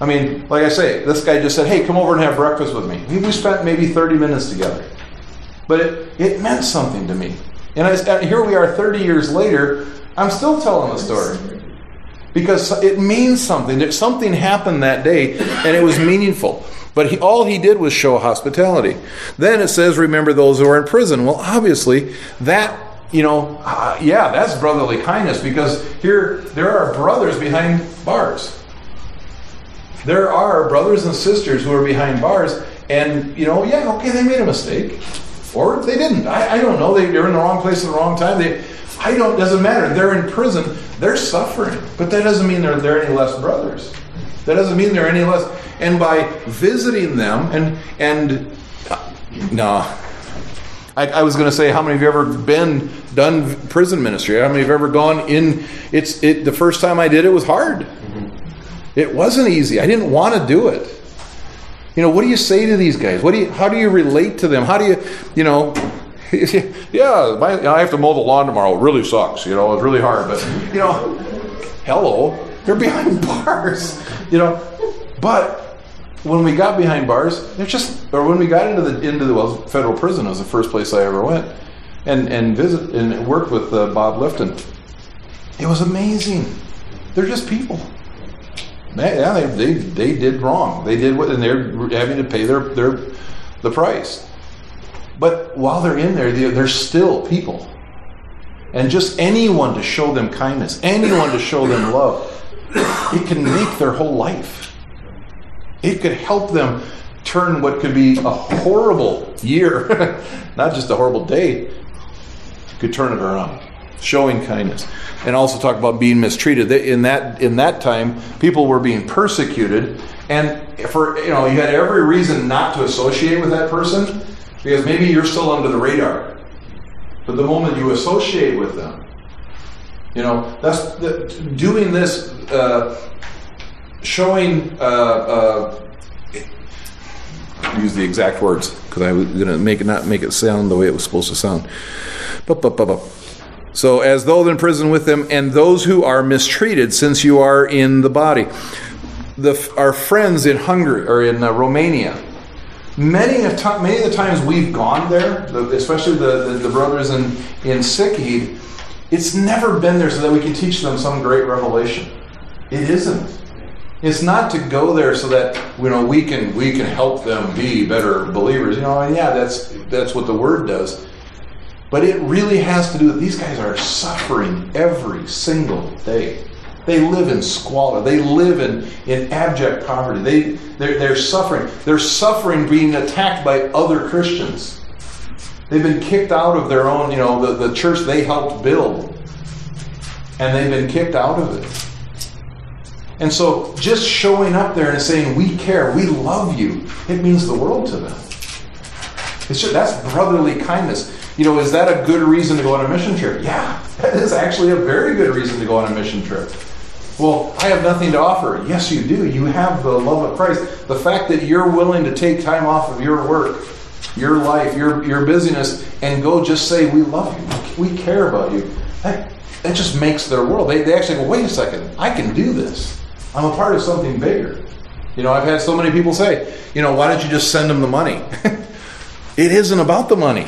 I mean, like I say, this guy just said, "Hey, come over and have breakfast with me." We spent maybe thirty minutes together, but it, it meant something to me. And I, here we are, thirty years later. I'm still telling the story. Because it means something. Something happened that day, and it was meaningful. But he, all he did was show hospitality. Then it says, remember those who are in prison. Well, obviously, that, you know, uh, yeah, that's brotherly kindness. Because here, there are brothers behind bars. There are brothers and sisters who are behind bars. And, you know, yeah, okay, they made a mistake. Or they didn't. I, I don't know. They, they're in the wrong place at the wrong time. They... I don't, doesn't matter. They're in prison. They're suffering. But that doesn't mean they're, they're any less brothers. That doesn't mean they're any less. And by visiting them, and, and uh, no. I, I was going to say, how many of you ever been, done prison ministry? How many of you have ever gone in? It's it. The first time I did it was hard. It wasn't easy. I didn't want to do it. You know, what do you say to these guys? What do you, how do you relate to them? How do you, you know... yeah, my, I have to mow the lawn tomorrow. It really sucks. You know, it's really hard. But, you know, hello. They're behind bars. You know, but when we got behind bars, they're just, or when we got into the, into the well, federal prison was the first place I ever went and, and visit and worked with uh, Bob Lifton. It was amazing. They're just people. They, yeah, they, they, they did wrong. They did what, and they're having to pay their, their, the price. But while they're in there, they're still people. And just anyone to show them kindness, anyone to show them love, it can make their whole life. It could help them turn what could be a horrible year, not just a horrible day, could turn it around. Showing kindness. And also talk about being mistreated. In that, in that time, people were being persecuted. And for, you know, you had every reason not to associate with that person. Because maybe you're still under the radar. But the moment you associate with them, you know, that's the, doing this, uh, showing, uh, uh, use the exact words, because I was going to make it not make it sound the way it was supposed to sound. Bup, bup, bup, bup. So, as though in prison with them, and those who are mistreated, since you are in the body. The, our friends in Hungary, or in uh, Romania, Many of, t- many of the times we've gone there, the, especially the, the, the brothers in, in Sikhi, it's never been there so that we can teach them some great revelation. It isn't. It's not to go there so that, you know, we can we can help them be better believers. You know, and yeah, that's that's what the word does. But it really has to do with these guys are suffering every single day. They live in squalor. They live in, in abject poverty. They, they're, they're suffering. They're suffering being attacked by other Christians. They've been kicked out of their own, you know, the, the church they helped build. And they've been kicked out of it. And so just showing up there and saying, we care, we love you, it means the world to them. It's just, that's brotherly kindness. You know, is that a good reason to go on a mission trip? Yeah, that is actually a very good reason to go on a mission trip. Well, I have nothing to offer. Yes, you do. You have the love of Christ. The fact that you're willing to take time off of your work your life, your your busyness, and go just say, we love you, we care about you. That, that just makes their world. They, they actually go, wait a second, I can do this. I'm a part of something bigger. You know, I've had so many people say, you know, why don't you just send them the money? It isn't about the money.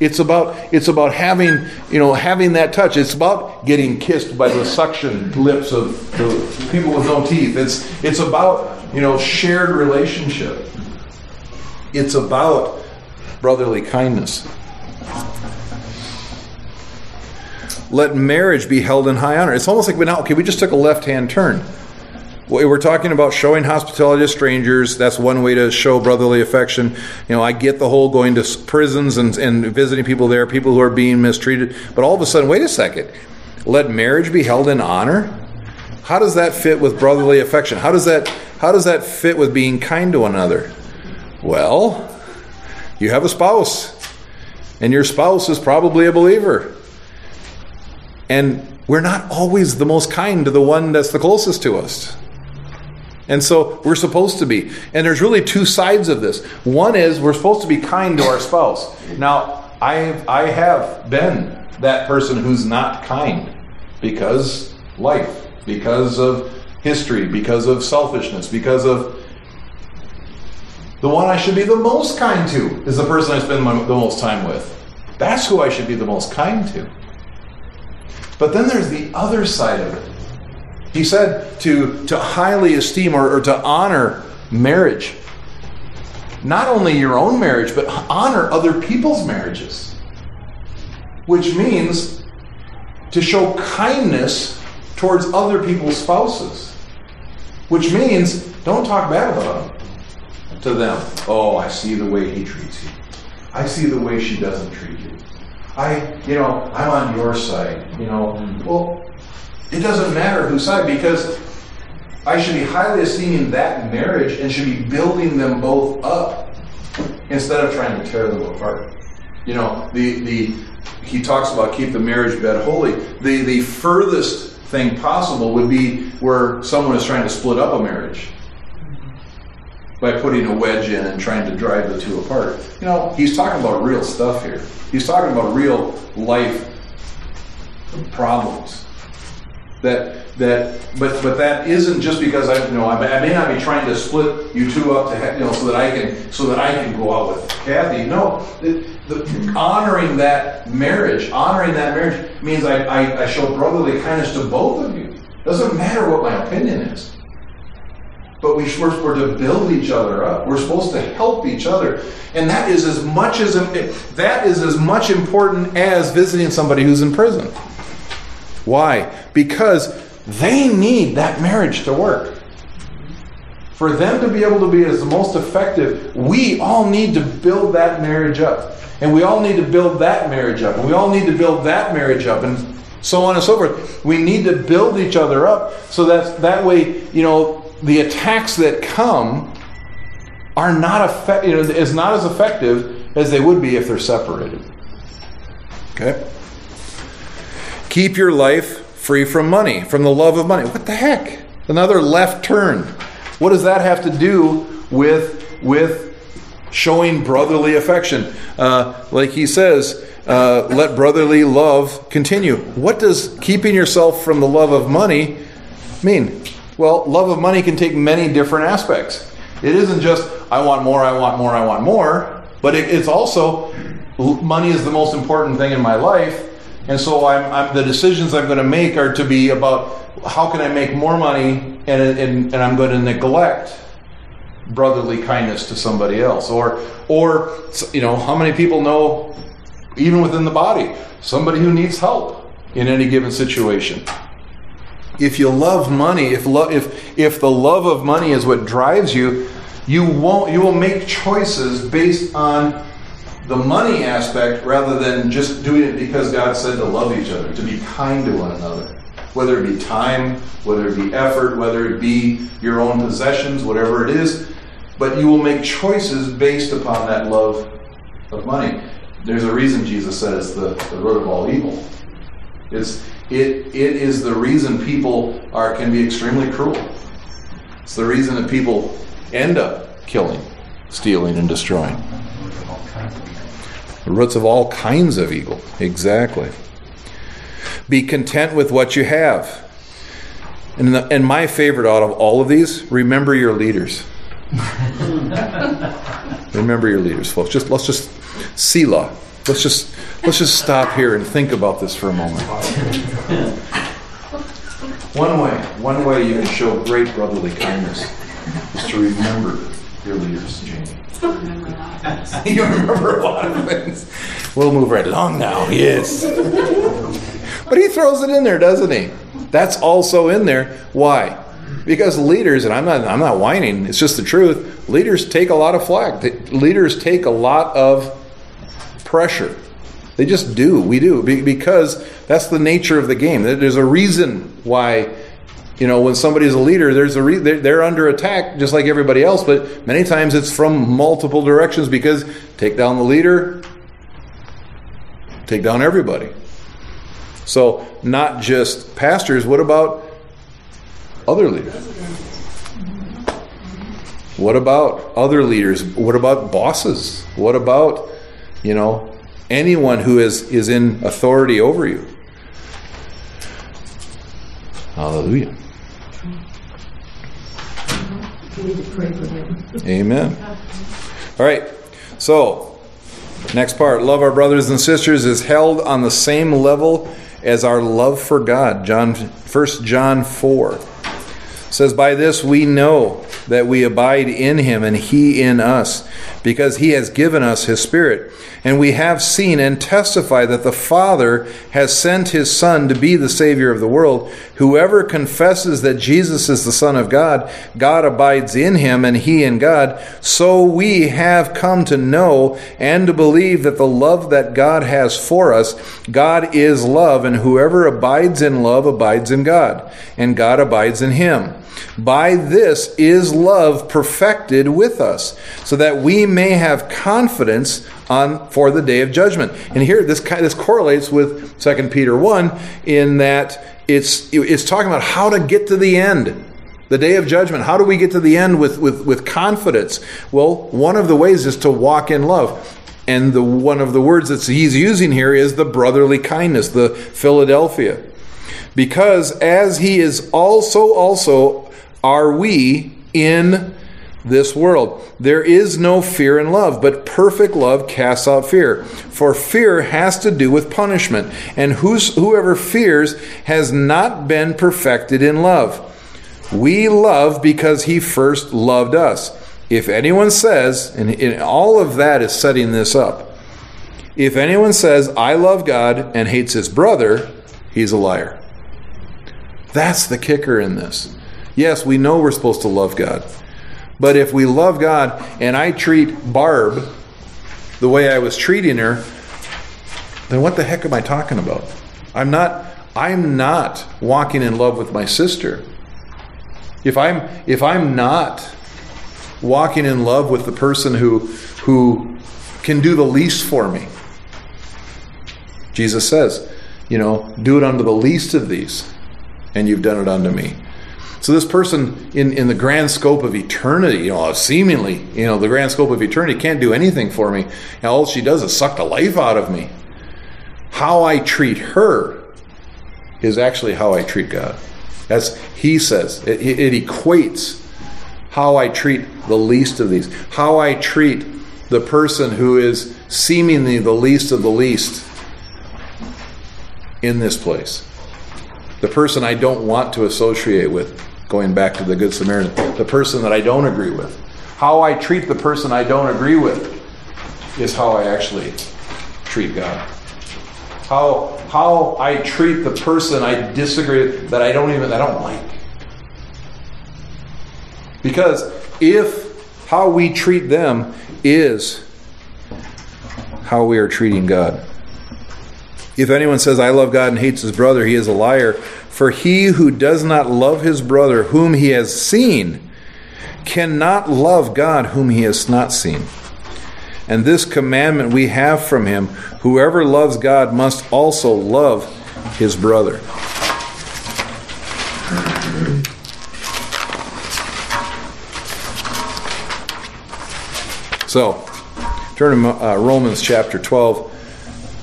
It's about it's about having, you know, having that touch. It's about getting kissed by the suction lips of the people with no teeth. It's it's about, you know, shared relationship. It's about brotherly kindness. Let marriage be held in high honor. It's almost like, now, okay, we just took a left-hand turn. We're talking about showing hospitality to strangers. That's one way to show brotherly affection. You know, I get the whole going to prisons and, and visiting people there, people who are being mistreated. But all of a sudden, wait a second. Let marriage be held in honor? How does that fit with brotherly affection? How does that, how does that fit with being kind to one another? Well, you have a spouse, and your spouse is probably a believer. And we're not always the most kind to the one that's the closest to us. And so we're supposed to be. And there's really two sides of this. One is we're supposed to be kind to our spouse. Now, I I have been that person who's not kind because life, because of history, because of selfishness, because of... The one I should be the most kind to is the person I spend my, the most time with. That's who I should be the most kind to. But then there's the other side of it. He said to, to highly esteem or, or to honor marriage. Not only your own marriage, but honor other people's marriages. Which means to show kindness towards other people's spouses. Which means don't talk bad about them to them. Oh, I see the way he treats you. I see the way she doesn't treat you. I, you know, I'm on your side. You know, well... It doesn't matter whose side, because I should be highly esteeming that marriage and should be building them both up instead of trying to tear them apart. You know, the the he talks about keep the marriage bed holy. The the furthest thing possible would be where someone is trying to split up a marriage by putting a wedge in and trying to drive the two apart. You know, he's talking about real stuff here. He's talking about real life problems. That that but but that isn't just because I you know I, I may not be trying to split you two up to you know so that I can so that I can go out with Kathy. No, the, the, honoring that marriage, honoring that marriage means I, I I show brotherly kindness to both of you. Doesn't matter what my opinion is. But we we're, we're to build each other up. We're supposed to help each other, and that is as much as that is as much important as visiting somebody who's in prison. Why? Because they need that marriage to work. For them to be able to be as the most effective, we all need to build that marriage up. And we all need to build that marriage up. And we all need to build that marriage up. And so on and so forth. We need to build each other up so that that way, you know, the attacks that come are not effect, you know, is not as effective as they would be if they're separated. Okay? Keep your life free from money, from the love of money. What the heck? Another left turn. What does that have to do with, with showing brotherly affection? Uh, like he says, uh, let brotherly love continue. What does keeping yourself from the love of money mean? Well, love of money can take many different aspects. It isn't just, I want more, I want more, I want more. But it, it's also, money is the most important thing in my life. And so I'm, I'm, the decisions I'm going to make are to be about how can I make more money, and, and, and I'm going to neglect brotherly kindness to somebody else. Or, or you know, how many people know, even within the body, somebody who needs help in any given situation. If you love money, if lo- if if the love of money is what drives you, you won't you will make choices based on the money aspect rather than just doing it because God said to love each other, to be kind to one another. Whether it be time, whether it be effort, whether it be your own possessions, whatever it is. But you will make choices based upon that love of money. There's a reason Jesus said it's the, the root of all evil. It's, it, it is the reason people are can be extremely cruel. It's the reason that people end up killing, stealing, and destroying. The roots of all kinds of evil. Exactly. Be content with what you have. And, the, and my favorite out of all of these, remember your leaders. Remember your leaders, folks. Just let's just Selah. Let's just let's just stop here and think about this for a moment. One way, one way you can show great brotherly kindness is to remember your leaders, Jamie. You remember a lot of things. We'll move right along now. Yes. But he throws it in there, doesn't he? That's also in there. Why? Because leaders, and I'm not I'm not whining, it's just the truth, leaders take a lot of flack. They, leaders take a lot of pressure. They just do. We do. Be, because that's the nature of the game. There's a reason why, you know, when somebody's a leader, there's a re- they're, they're under attack just like everybody else, but many times it's from multiple directions because take down the leader, take down everybody. So not just pastors, what about other leaders? What about other leaders? What about bosses? What about, you know, anyone who is, is in authority over you? Hallelujah. You need to pray for them. Amen. All right. So, next part. Love our brothers and sisters is held on the same level as our love for God. John, First John four. Says, by this we know that we abide in him and he in us, because he has given us his Spirit. And we have seen and testify that the Father has sent his Son to be the Savior of the world. Whoever confesses that Jesus is the Son of God, God abides in him and he in God. So we have come to know and to believe that the love that God has for us, God is love, and whoever abides in love abides in God, and God abides in him. By this is love perfected with us, so that we may have confidence on for the day of judgment. And here, this kind this correlates with Second Peter one in that it's it's talking about how to get to the end, the day of judgment. How do we get to the end with with with confidence? Well, one of the ways is to walk in love. And the one of the words that he's using here is the brotherly kindness, the Philadelphia. Because as he is also, also are we in this world. There is no fear in love, but perfect love casts out fear. For fear has to do with punishment, and whosoever fears has not been perfected in love. We love because he first loved us. If anyone says, and, and all of that is setting this up, if anyone says, I love God and hates his brother, he's a liar. That's the kicker in this. Yes, we know we're supposed to love God. But if we love God and I treat Barb the way I was treating her, then what the heck am I talking about? I'm not I'm not walking in love with my sister. If I'm if I'm not walking in love with the person who who can do the least for me. Jesus says, you know, do it unto the least of these, and you've done it unto me. So this person, in, in the grand scope of eternity, you know, seemingly, you know, the grand scope of eternity can't do anything for me. And all she does is suck the life out of me. How I treat her is actually how I treat God. As he says, it, it equates how I treat the least of these. How I treat the person who is seemingly the least of the least in this place. The person I don't want to associate with, going back to the Good Samaritan, the person that I don't agree with. How I treat the person I don't agree with is how I actually treat God. How how I treat the person I disagree with, that I don't even, I don't like. Because if how we treat them is how we are treating God. If anyone says, I love God and hates his brother, he is a liar. For he who does not love his brother whom he has seen cannot love God whom he has not seen. And this commandment we have from him, whoever loves God must also love his brother. So, Turn to uh, Romans chapter twelve.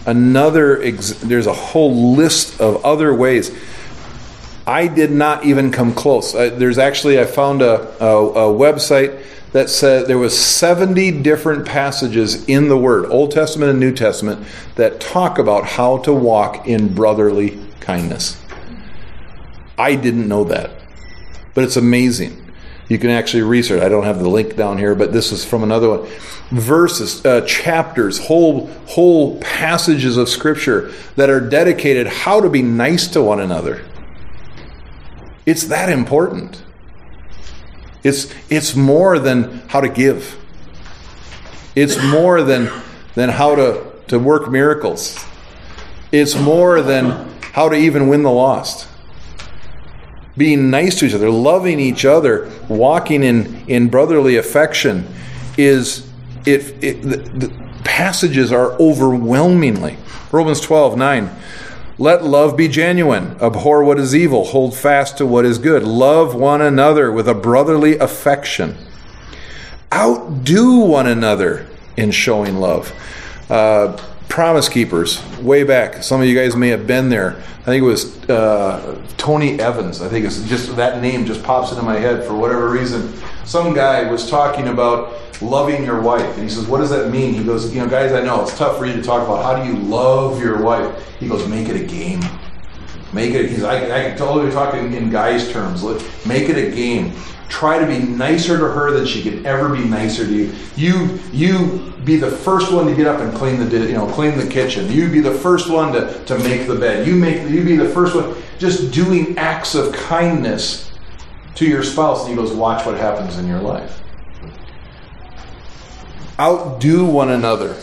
Another, ex- there's a whole list of other ways. I did not even come close. I, there's actually, I found a, a, a website that said there was seventy different passages in the Word, Old Testament and New Testament, that talk about how to walk in brotherly kindness. I didn't know that, but it's amazing. You can actually research. I don't have the link down here, but this is from another one. Verses, uh, chapters, whole whole passages of Scripture that are dedicated how to be nice to one another. It's that important. It's it's more than how to give. It's more than than how to, to work miracles. It's more than how to even win the lost. Being nice to each other, loving each other, walking in, in brotherly affection is it, it the, the passages are overwhelmingly. Romans twelve nine. Let love be genuine. Abhor what is evil. Hold fast to what is good. Love one another with a brotherly affection. Outdo one another in showing love. Uh, Promise Keepers, way back. Some of you guys may have been there. I think it was uh, Tony Evans. I think it's just that name just pops into my head for whatever reason. Some guy was talking about loving your wife. And he says, what does that mean? He goes, you know, guys, I know it's tough for you to talk about how do you love your wife. He goes, make it a game. Make it, he's, I, I can totally talk in, in guys' terms. Look, make it a game. Try to be nicer to her than she could ever be nicer to you. You you be the first one to get up and clean the you know clean the kitchen. You be the first one to, to make the bed. You make you be the first one. Just doing acts of kindness to your spouse. And he goes, watch what happens in your life. Outdo one another.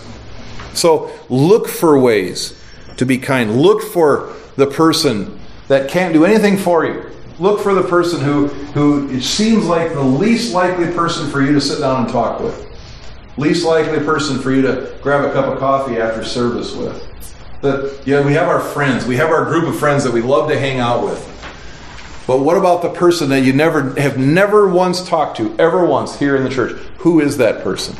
So look for ways to be kind. Look for the person that can't do anything for you. Look for the person who, who seems like the least likely person for you to sit down and talk with. Least likely person for you to grab a cup of coffee after service with. But, yeah, we have our friends. We have our group of friends that we love to hang out with. But what about the person that you never have never once talked to, ever once, here in the church? Who is that person?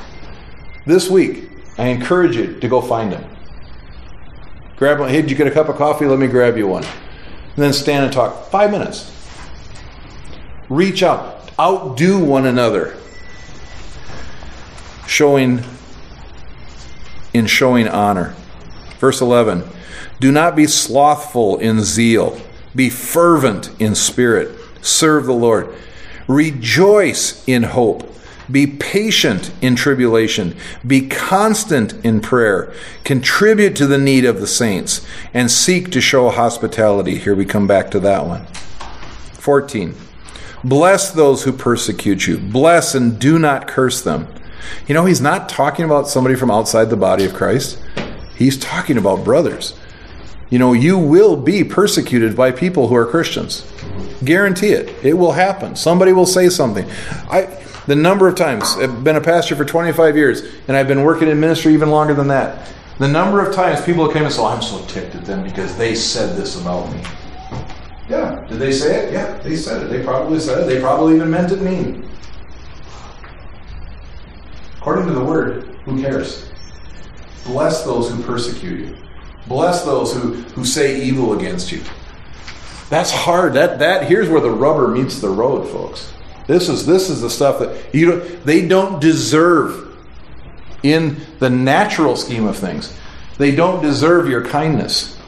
This week, I encourage you to go find him. Grab one. Hey, did you get a cup of coffee? Let me grab you one. And then stand and talk. Five minutes. Reach out, outdo one another, showing in showing honor. Verse eleven, do not be slothful in zeal, be fervent in spirit, serve the Lord. Rejoice in hope, be patient in tribulation, be constant in prayer, contribute to the need of the saints, and seek to show hospitality. Here we come back to that one. fourteen. Bless those who persecute you. Bless and do not curse them. You know, he's not talking about somebody from outside the body of Christ. He's talking about brothers. You know, you will be persecuted by people who are Christians. Guarantee it. It will happen. Somebody will say something. I, the number of times, I've been a pastor for twenty-five years, and I've been working in ministry even longer than that. The number of times people came and said, oh, I'm so ticked at them because they said this about me. Yeah. Did they say it? Yeah, they said it. They probably said it. They probably even meant it mean. According to the Word, who cares? Bless those who persecute you. Bless those who, who say evil against you. That's hard. That that here's where the rubber meets the road, folks. This is this is the stuff that you don't, they don't deserve in the natural scheme of things. They don't deserve your kindness.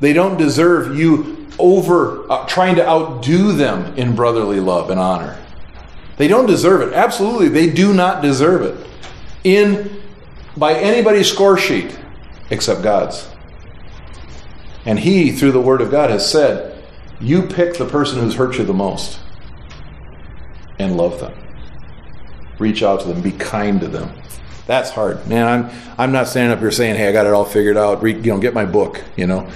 They don't deserve you over uh, trying to outdo them in brotherly love and honor. They don't deserve it. Absolutely, they do not deserve it in by anybody's score sheet except God's. And he, through the Word of God, has said, you pick the person who's hurt you the most and love them. Reach out to them. Be kind to them. That's hard. Man, I'm I'm not standing up here saying, hey, I got it all figured out. Re, you know, get my book, you know.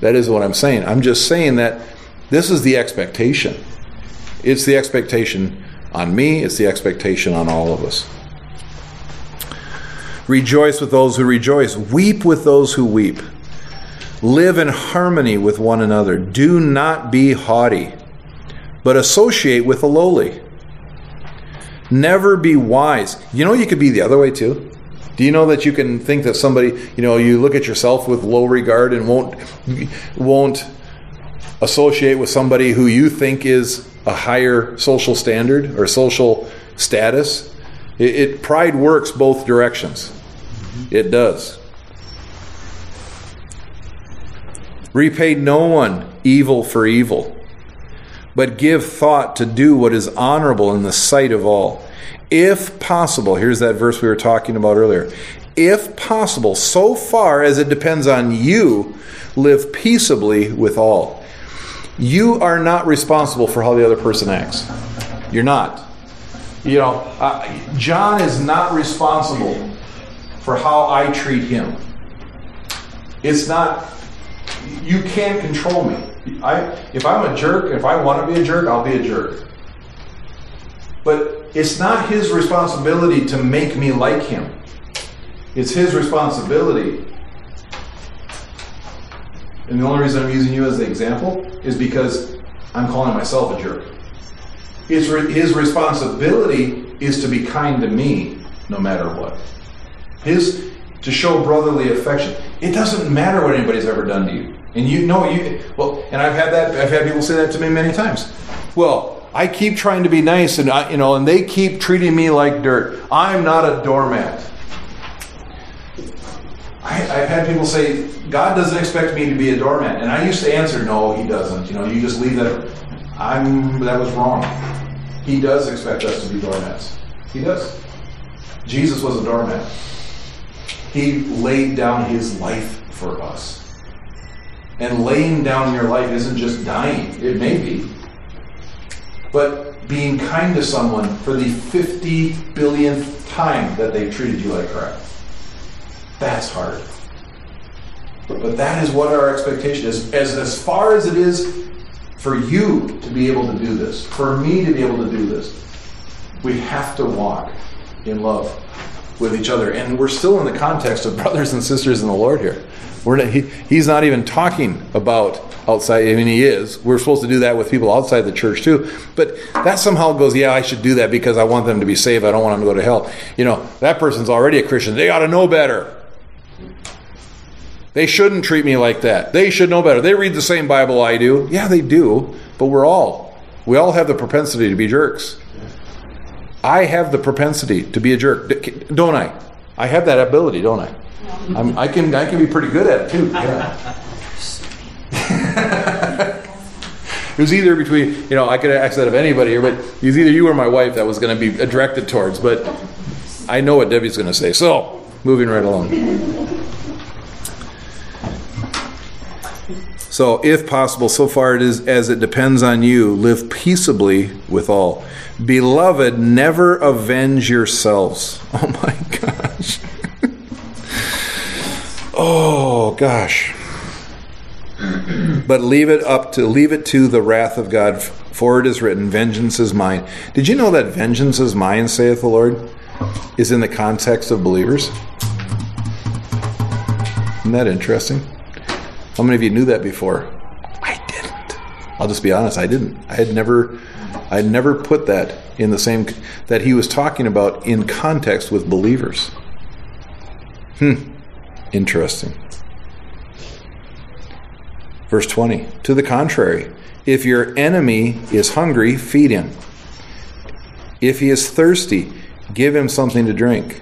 That is what I'm saying. I'm just saying that this is the expectation. It's the expectation on me. It's the expectation on all of us. Rejoice with those who rejoice. Weep with those who weep. Live in harmony with one another. Do not be haughty, but associate with the lowly. Never be wise. You know, you could be the other way too. Do you know that you can think that somebody, you know, you look at yourself with low regard and won't won't associate with somebody who you think is a higher social standard or social status? It, it pride works both directions. It does. Repay no one evil for evil, but give thought to do what is honorable in the sight of all. If possible, here's that verse we were talking about earlier. If possible, so far as it depends on you, live peaceably with all. You are not responsible for how the other person acts. You're not. You know, uh, John is not responsible for how I treat him. It's not, you can't control me. I, if I'm a jerk, if I want to be a jerk, I'll be a jerk. But it's not his responsibility to make me like him. It's his responsibility. And the only reason I'm using you as an example is because I'm calling myself a jerk. It's re- his responsibility is to be kind to me no matter what. His to show brotherly affection. It doesn't matter what anybody's ever done to you. And you know you well, and I've had that I've had people say that to me many times. Well, I keep trying to be nice, and I, you know, and they keep treating me like dirt. I'm not a doormat. I, I've had people say, God doesn't expect me to be a doormat. And I used to answer, no, he doesn't. You know, you just leave that. I'm, that was wrong. He does expect us to be doormats. He does. Jesus was a doormat. He laid down his life for us. And laying down your life isn't just dying. It may be. But being kind to someone for the fifty billionth time that they've treated you like crap. That's hard. But that is what our expectation is. As, as far as it is for you to be able to do this, for me to be able to do this, we have to walk in love with each other. And we're still in the context of brothers and sisters in the Lord here. We're not, he, he's not even talking about outside. I mean, he is. We're supposed to do that with people outside the church too. But that somehow goes, yeah, I should do that because I want them to be saved. I don't want them to go to hell. You know, that person's already a Christian. They ought to know better. They shouldn't treat me like that. They should know better. They read the same Bible I do. Yeah, they do. But we're all, we all have the propensity to be jerks. I have the propensity to be a jerk, don't I? I have that ability, don't I? I'm, I can I can be pretty good at it too. Yeah. It was either between, you know, I could ask that of anybody here, but it was either you or my wife that was going to be directed towards. But I know what Debbie's going to say. So moving right along. So if possible, so far it is as it depends on you, live peaceably with all. Beloved, never avenge yourselves. Oh my gosh. Oh gosh. But leave it up to leave it to the wrath of God, for it is written, vengeance is mine. Did you know that vengeance is mine, saith the Lord, is in the context of believers? Isn't that interesting? How many of you knew that before? I didn't. I'll just be honest, I didn't. I had never I had never put that in the same that he was talking about in context with believers. Hmm. Interesting. Verse twenty. To the contrary, if your enemy is hungry, feed him. If he is thirsty, give him something to drink.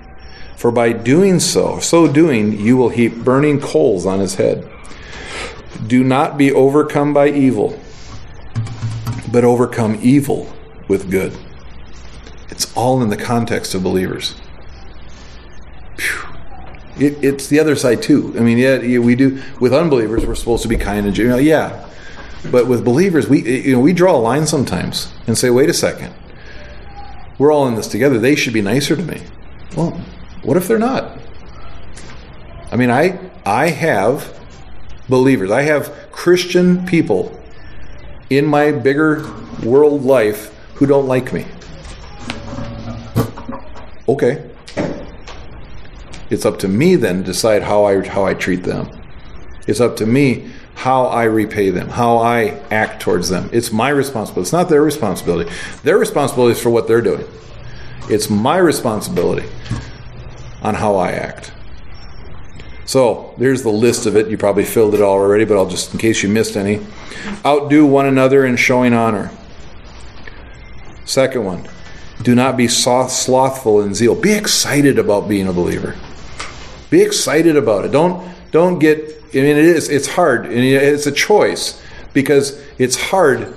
For by doing so, so doing, you will heap burning coals on his head. Do not be overcome by evil, but overcome evil with good. It's all in the context of believers. It, it's the other side too. I mean, yeah, yeah, we do with unbelievers. We're supposed to be kind and generous, you know, yeah, but with believers, we you know we draw a line sometimes and say, "Wait a second, we're all in this together. They should be nicer to me." Well, what if they're not? I mean, I I have believers. I have Christian people in my bigger world life who don't like me. Okay. It's up to me then to decide how I how I treat them. It's up to me how I repay them, how I act towards them. It's my responsibility. It's not their responsibility. Their responsibility is for what they're doing. It's my responsibility on how I act. So there's the list of it. You probably filled it all already, but I'll just, in case you missed any. Outdo one another in showing honor. Second one, do not be slothful in zeal. Be excited about being a believer. Be excited about it. Don't don't get, I mean, it is, it's hard. It's a choice because it's hard.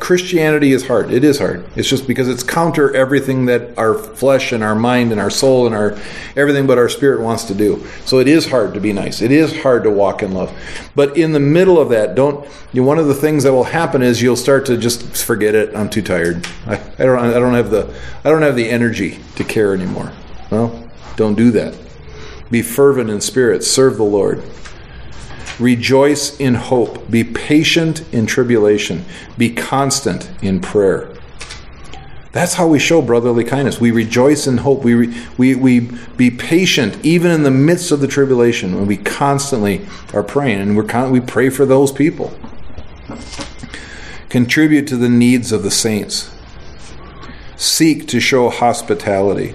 Christianity is hard. It is hard. It's just because it's counter everything that our flesh and our mind and our soul and our everything but our spirit wants to do. So it is hard to be nice. It is hard to walk in love. But in the middle of that, don't. You know, one of the things that will happen is you'll start to just forget it. I'm too tired. I, I don't. I don't have the. I don't have the energy to care anymore. Well, don't do that. Be fervent in spirit. Serve the Lord. Rejoice in hope. Be patient in tribulation. Be constant in prayer. That's how we show brotherly kindness. We rejoice in hope. We re, we we be patient even in the midst of the tribulation when we constantly are praying, and we're con- we pray for those people. Contribute to the needs of the saints. Seek to show hospitality.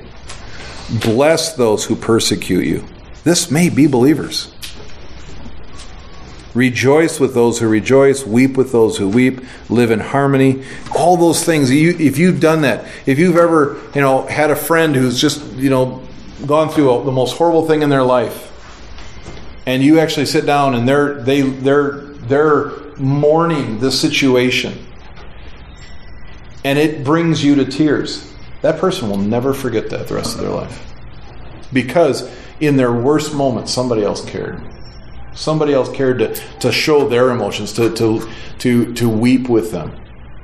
Bless those who persecute you. This may be believers. Rejoice with those who rejoice. Weep with those who weep. Live in harmony. All those things. You, if you've done that, if you've ever, you know, had a friend who's just, you know, gone through a, the most horrible thing in their life, and you actually sit down and they're they they're they're mourning the situation, and it brings you to tears. That person will never forget that the rest of their life, because in their worst moment, somebody else cared. Somebody else cared to, to show their emotions, to, to to to weep with them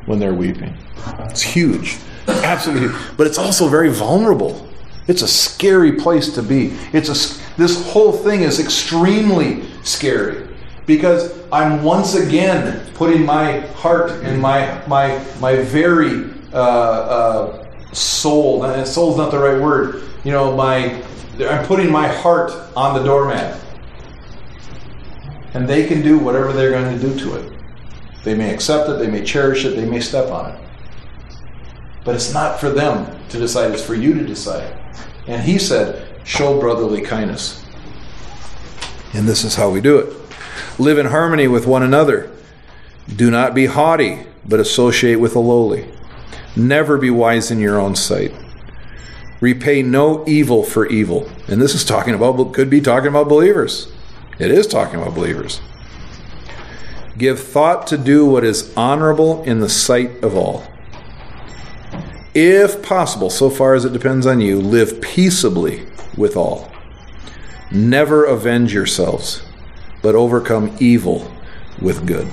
when they're weeping. It's huge. Absolutely huge. But it's also very vulnerable. It's a scary place to be. It's a, this whole thing is extremely scary, because I'm once again putting my heart and my my my very uh, uh, soul, and soul's not the right word, you know, my I'm putting my heart on the doormat. And they can do whatever they're going to do to it. They may accept it, they may cherish it, they may step on it. But it's not for them to decide, it's for you to decide. And he said, show brotherly kindness. And this is how we do it. Live in harmony with one another. Do not be haughty, but associate with the lowly. Never be wise in your own sight. Repay no evil for evil. And this is talking about, could be talking about believers. It is talking about believers. Give thought to do what is honorable in the sight of all. If possible, so far as it depends on you, live peaceably with all. Never avenge yourselves, but overcome evil with good.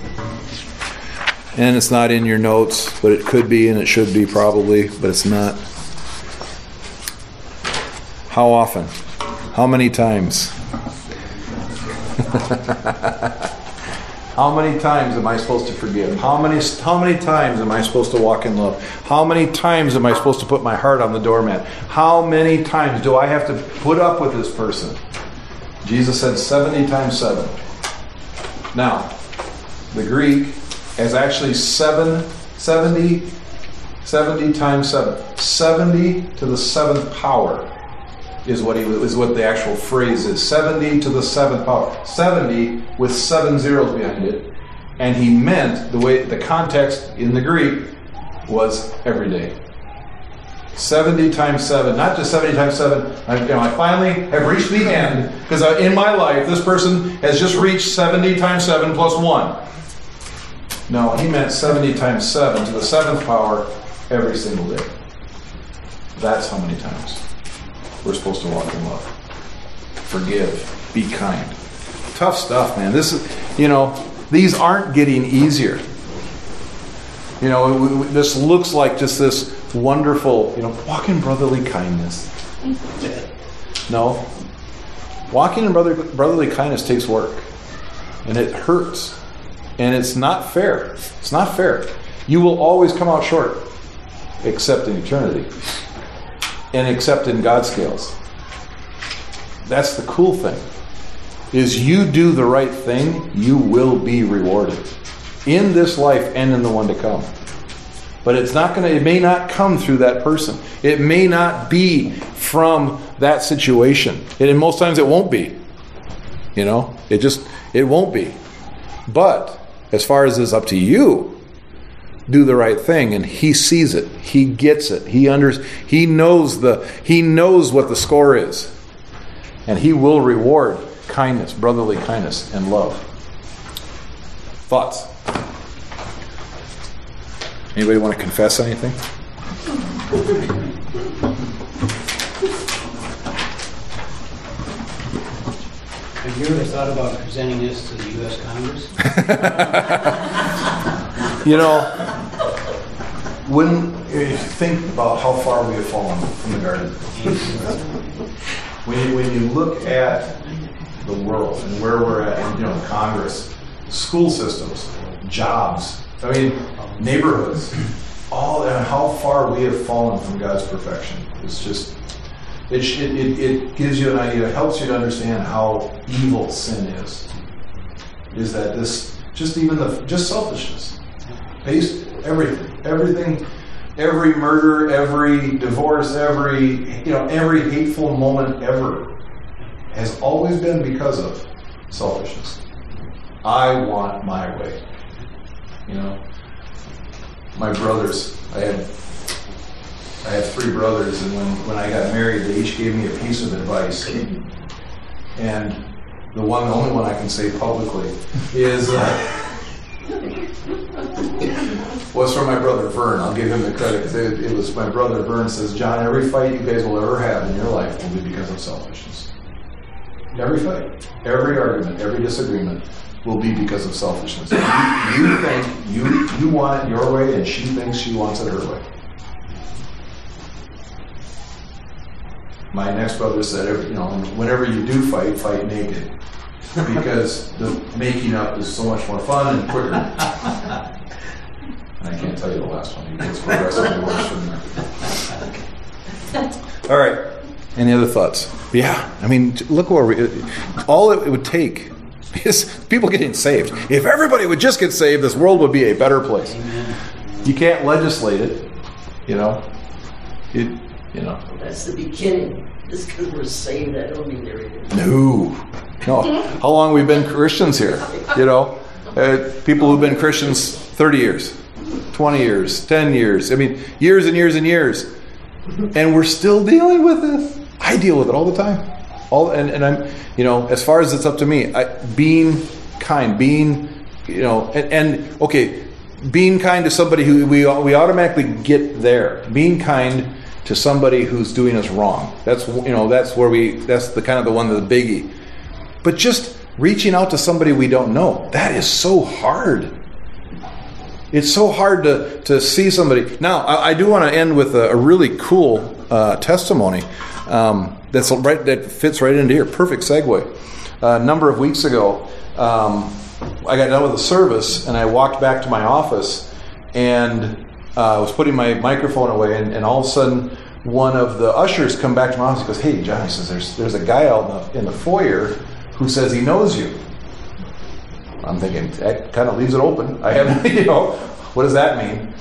And it's not in your notes, but it could be and it should be probably, but it's not. How often? How many times? How many times am I supposed to forgive? How many how many times am I supposed to walk in love? How many times am I supposed to put my heart on the doormat? How many times do I have to put up with this person? Jesus said seventy times seven. Now, the Greek is actually seven, seventy, seventy times seven. seventy to the seventh power. Is what he is what the actual phrase is. Seventy to the seventh power. Seventy with seven zeros behind it, and he meant the way the context in the Greek was every day. Seventy times seven, not just seventy times seven. I, you know, I finally have reached the end, because in my life this person has just reached seventy times seven plus one. No, he meant seventy times seven to the seventh power every single day. That's how many times we're supposed to walk in love. Forgive. Be kind. Tough stuff, man. This is, you know, these aren't getting easier. You know, we, we, this looks like just this wonderful, you know, walk in brotherly kindness. No. Walking in brother, brotherly kindness takes work. And it hurts. And it's not fair. It's not fair. You will always come out short. Except in eternity. And accept in God's scales. That's the cool thing. Is you do the right thing, you will be rewarded. In this life and in the one to come. But it's not gonna it may not come through that person. It may not be from that situation. And most times it won't be. You know, it just, it won't be. But as far as it's up to you, do the right thing, and he sees it. He gets it. He under, he knows the, he knows what the score is. And he will reward kindness, brotherly kindness, and love. Thoughts? Anybody want to confess anything? Have you ever thought about presenting this to the U S Congress? You know, when you think about how far we have fallen from the garden, when you, when you look at the world and where we're at, and, you know, Congress, school systems, jobs, I mean, neighborhoods, all, and how far we have fallen from God's perfection. It's just, it, it, it gives you an idea, it helps you to understand how evil sin is. Is that this, just even the, just selfishness, based everything, everything, every murder, every divorce, every, you know, every hateful moment ever has always been because of selfishness. I want my way. You know, my brothers, I had I had three brothers, and when, when I got married, they each gave me a piece of advice. And the one, the only one I can say publicly is uh, was from my brother Vern. I'll give him the credit. It, it was my brother Vern says, "John, every fight you guys will ever have in your life will be because of selfishness. Every fight, every argument, every disagreement will be because of selfishness. You, you think you you want it your way, and she thinks she wants it her way." My next brother said, every, you know, whenever you do fight, fight naked, because the making up is so much more fun and quicker. And I can't tell you the last one. He gets progressively worse from there. All right. Any other thoughts? Yeah. I mean, look where we. All it would take is people getting saved. If everybody would just get saved, this world would be a better place. Amen. You can't legislate it, you know. It, you know. Well, that's the beginning. Just because we're saved, I don't mean there is. No, no. How long we've been Christians here? You know, uh, people who've been Christians thirty years, twenty years, ten years. I mean, years and years and years, and we're still dealing with it. I deal with it all the time. All, and, and I'm, you know, as far as it's up to me, I, being kind, being, you know, and, and okay, being kind to somebody who we we automatically get there. Being kind to somebody who's doing us wrong. That's, you know, that's where we, that's the kind of the one of the biggie. But just reaching out to somebody we don't know, that is so hard. It's so hard to to see somebody. Now, I, I do want to end with a, a really cool uh, testimony. Um, that's right. That fits right into here. Perfect segue. Uh, a number of weeks ago, um, I got done with a service, and I walked back to my office, and uh, I was putting my microphone away, and, and all of a sudden, one of the ushers come back to my office and goes, "Hey, John," he says, "There's there's a guy out in the, in the foyer who says he knows you." I'm thinking that kind of leaves it open. I haven't, you know, what does that mean?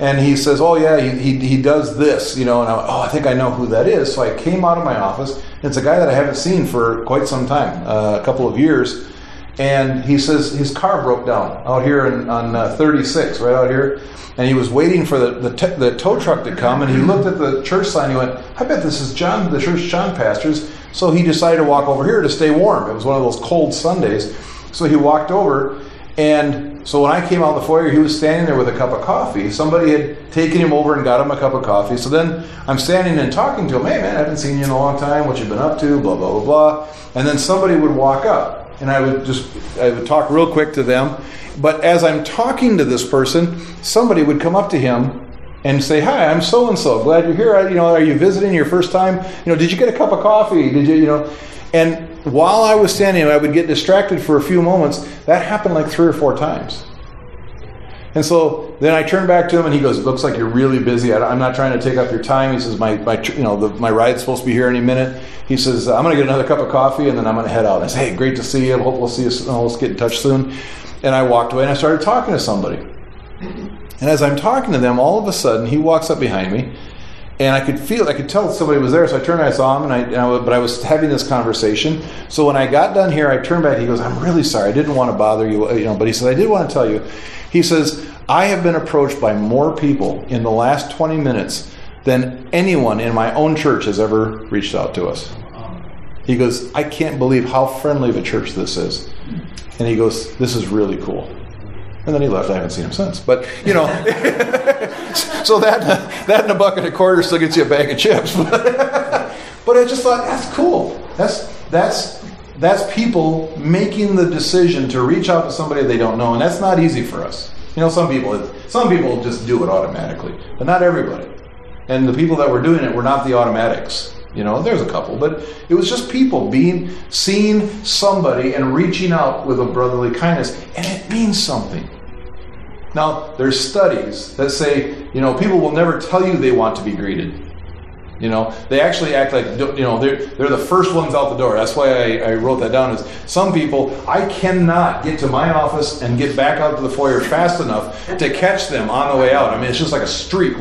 And he says, "Oh yeah, he, he he does this, you know." And I went, "Oh, I think I know who that is." So I came out of my office, and it's a guy that I haven't seen for quite some time, uh, a couple of years. And he says his car broke down out here in, on uh, thirty-six, right out here, and he was waiting for the the, t- the tow truck to come. And he looked at the church sign. He went, "I bet this is John, the church John pastors." So he decided to walk over here to stay warm. It was one of those cold Sundays, so he walked over. And so when I came out in the foyer, he was standing there with a cup of coffee. Somebody had taken him over and got him a cup of coffee. So then I'm standing and talking to him. "Hey, man, I haven't seen you in a long time. What you been up to? Blah, blah, blah, blah." And then somebody would walk up, and I would just I would talk real quick to them. But as I'm talking to this person, somebody would come up to him and say, "Hi, I'm so and so. Glad you're here. I, you know, are you visiting your first time? You know, did you get a cup of coffee? Did you, you know?" And while I was standing, I would get distracted for a few moments. That happened like three or four times. And so then I turned back to him, and he goes, "Looks like you're really busy. I, I'm not trying to take up your time." He says, "My, my you know, the, my ride's supposed to be here any minute." He says, "I'm going to get another cup of coffee, and then I'm going to head out." I said, "Hey, great to see you. Hope we'll see you soon. Oh, let's get in touch soon." And I walked away, and I started talking to somebody. And as I'm talking to them, all of a sudden, he walks up behind me, And I could feel, I could tell somebody was there, so I turned and I saw him, and I, and I but I was having this conversation. So when I got done here, I turned back, he goes, "I'm really sorry, I didn't want to bother you, you know." But he says, "I did want to tell you." He says, "I have been approached by more people in the last twenty minutes than anyone in my own church has ever reached out to us." He goes, "I can't believe how friendly of a church this is." And he goes, "This is really cool." And then he left. I haven't seen him since. But, you know, so that that in a bucket of quarters still gets you a bag of chips. But, but I just thought, that's cool. That's that's that's people making the decision to reach out to somebody they don't know. And that's not easy for us. You know, some people some people just do it automatically. But not everybody. And the people that were doing it were not the automatics. You know, there's a couple. But it was just people being seeing somebody and reaching out with a brotherly kindness. And it means something. Now, there's studies that say, you know, people will never tell you they want to be greeted. You know, they actually act like, you know, they're, they're the first ones out the door. That's why I, I wrote that down. Is some people, I cannot get to my office and get back out to the foyer fast enough to catch them on the way out. I mean, it's just like a streak.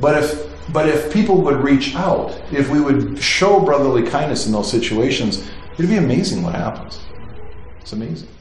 But if, but if people would reach out, if we would show brotherly kindness in those situations, it'd be amazing what happens. It's amazing.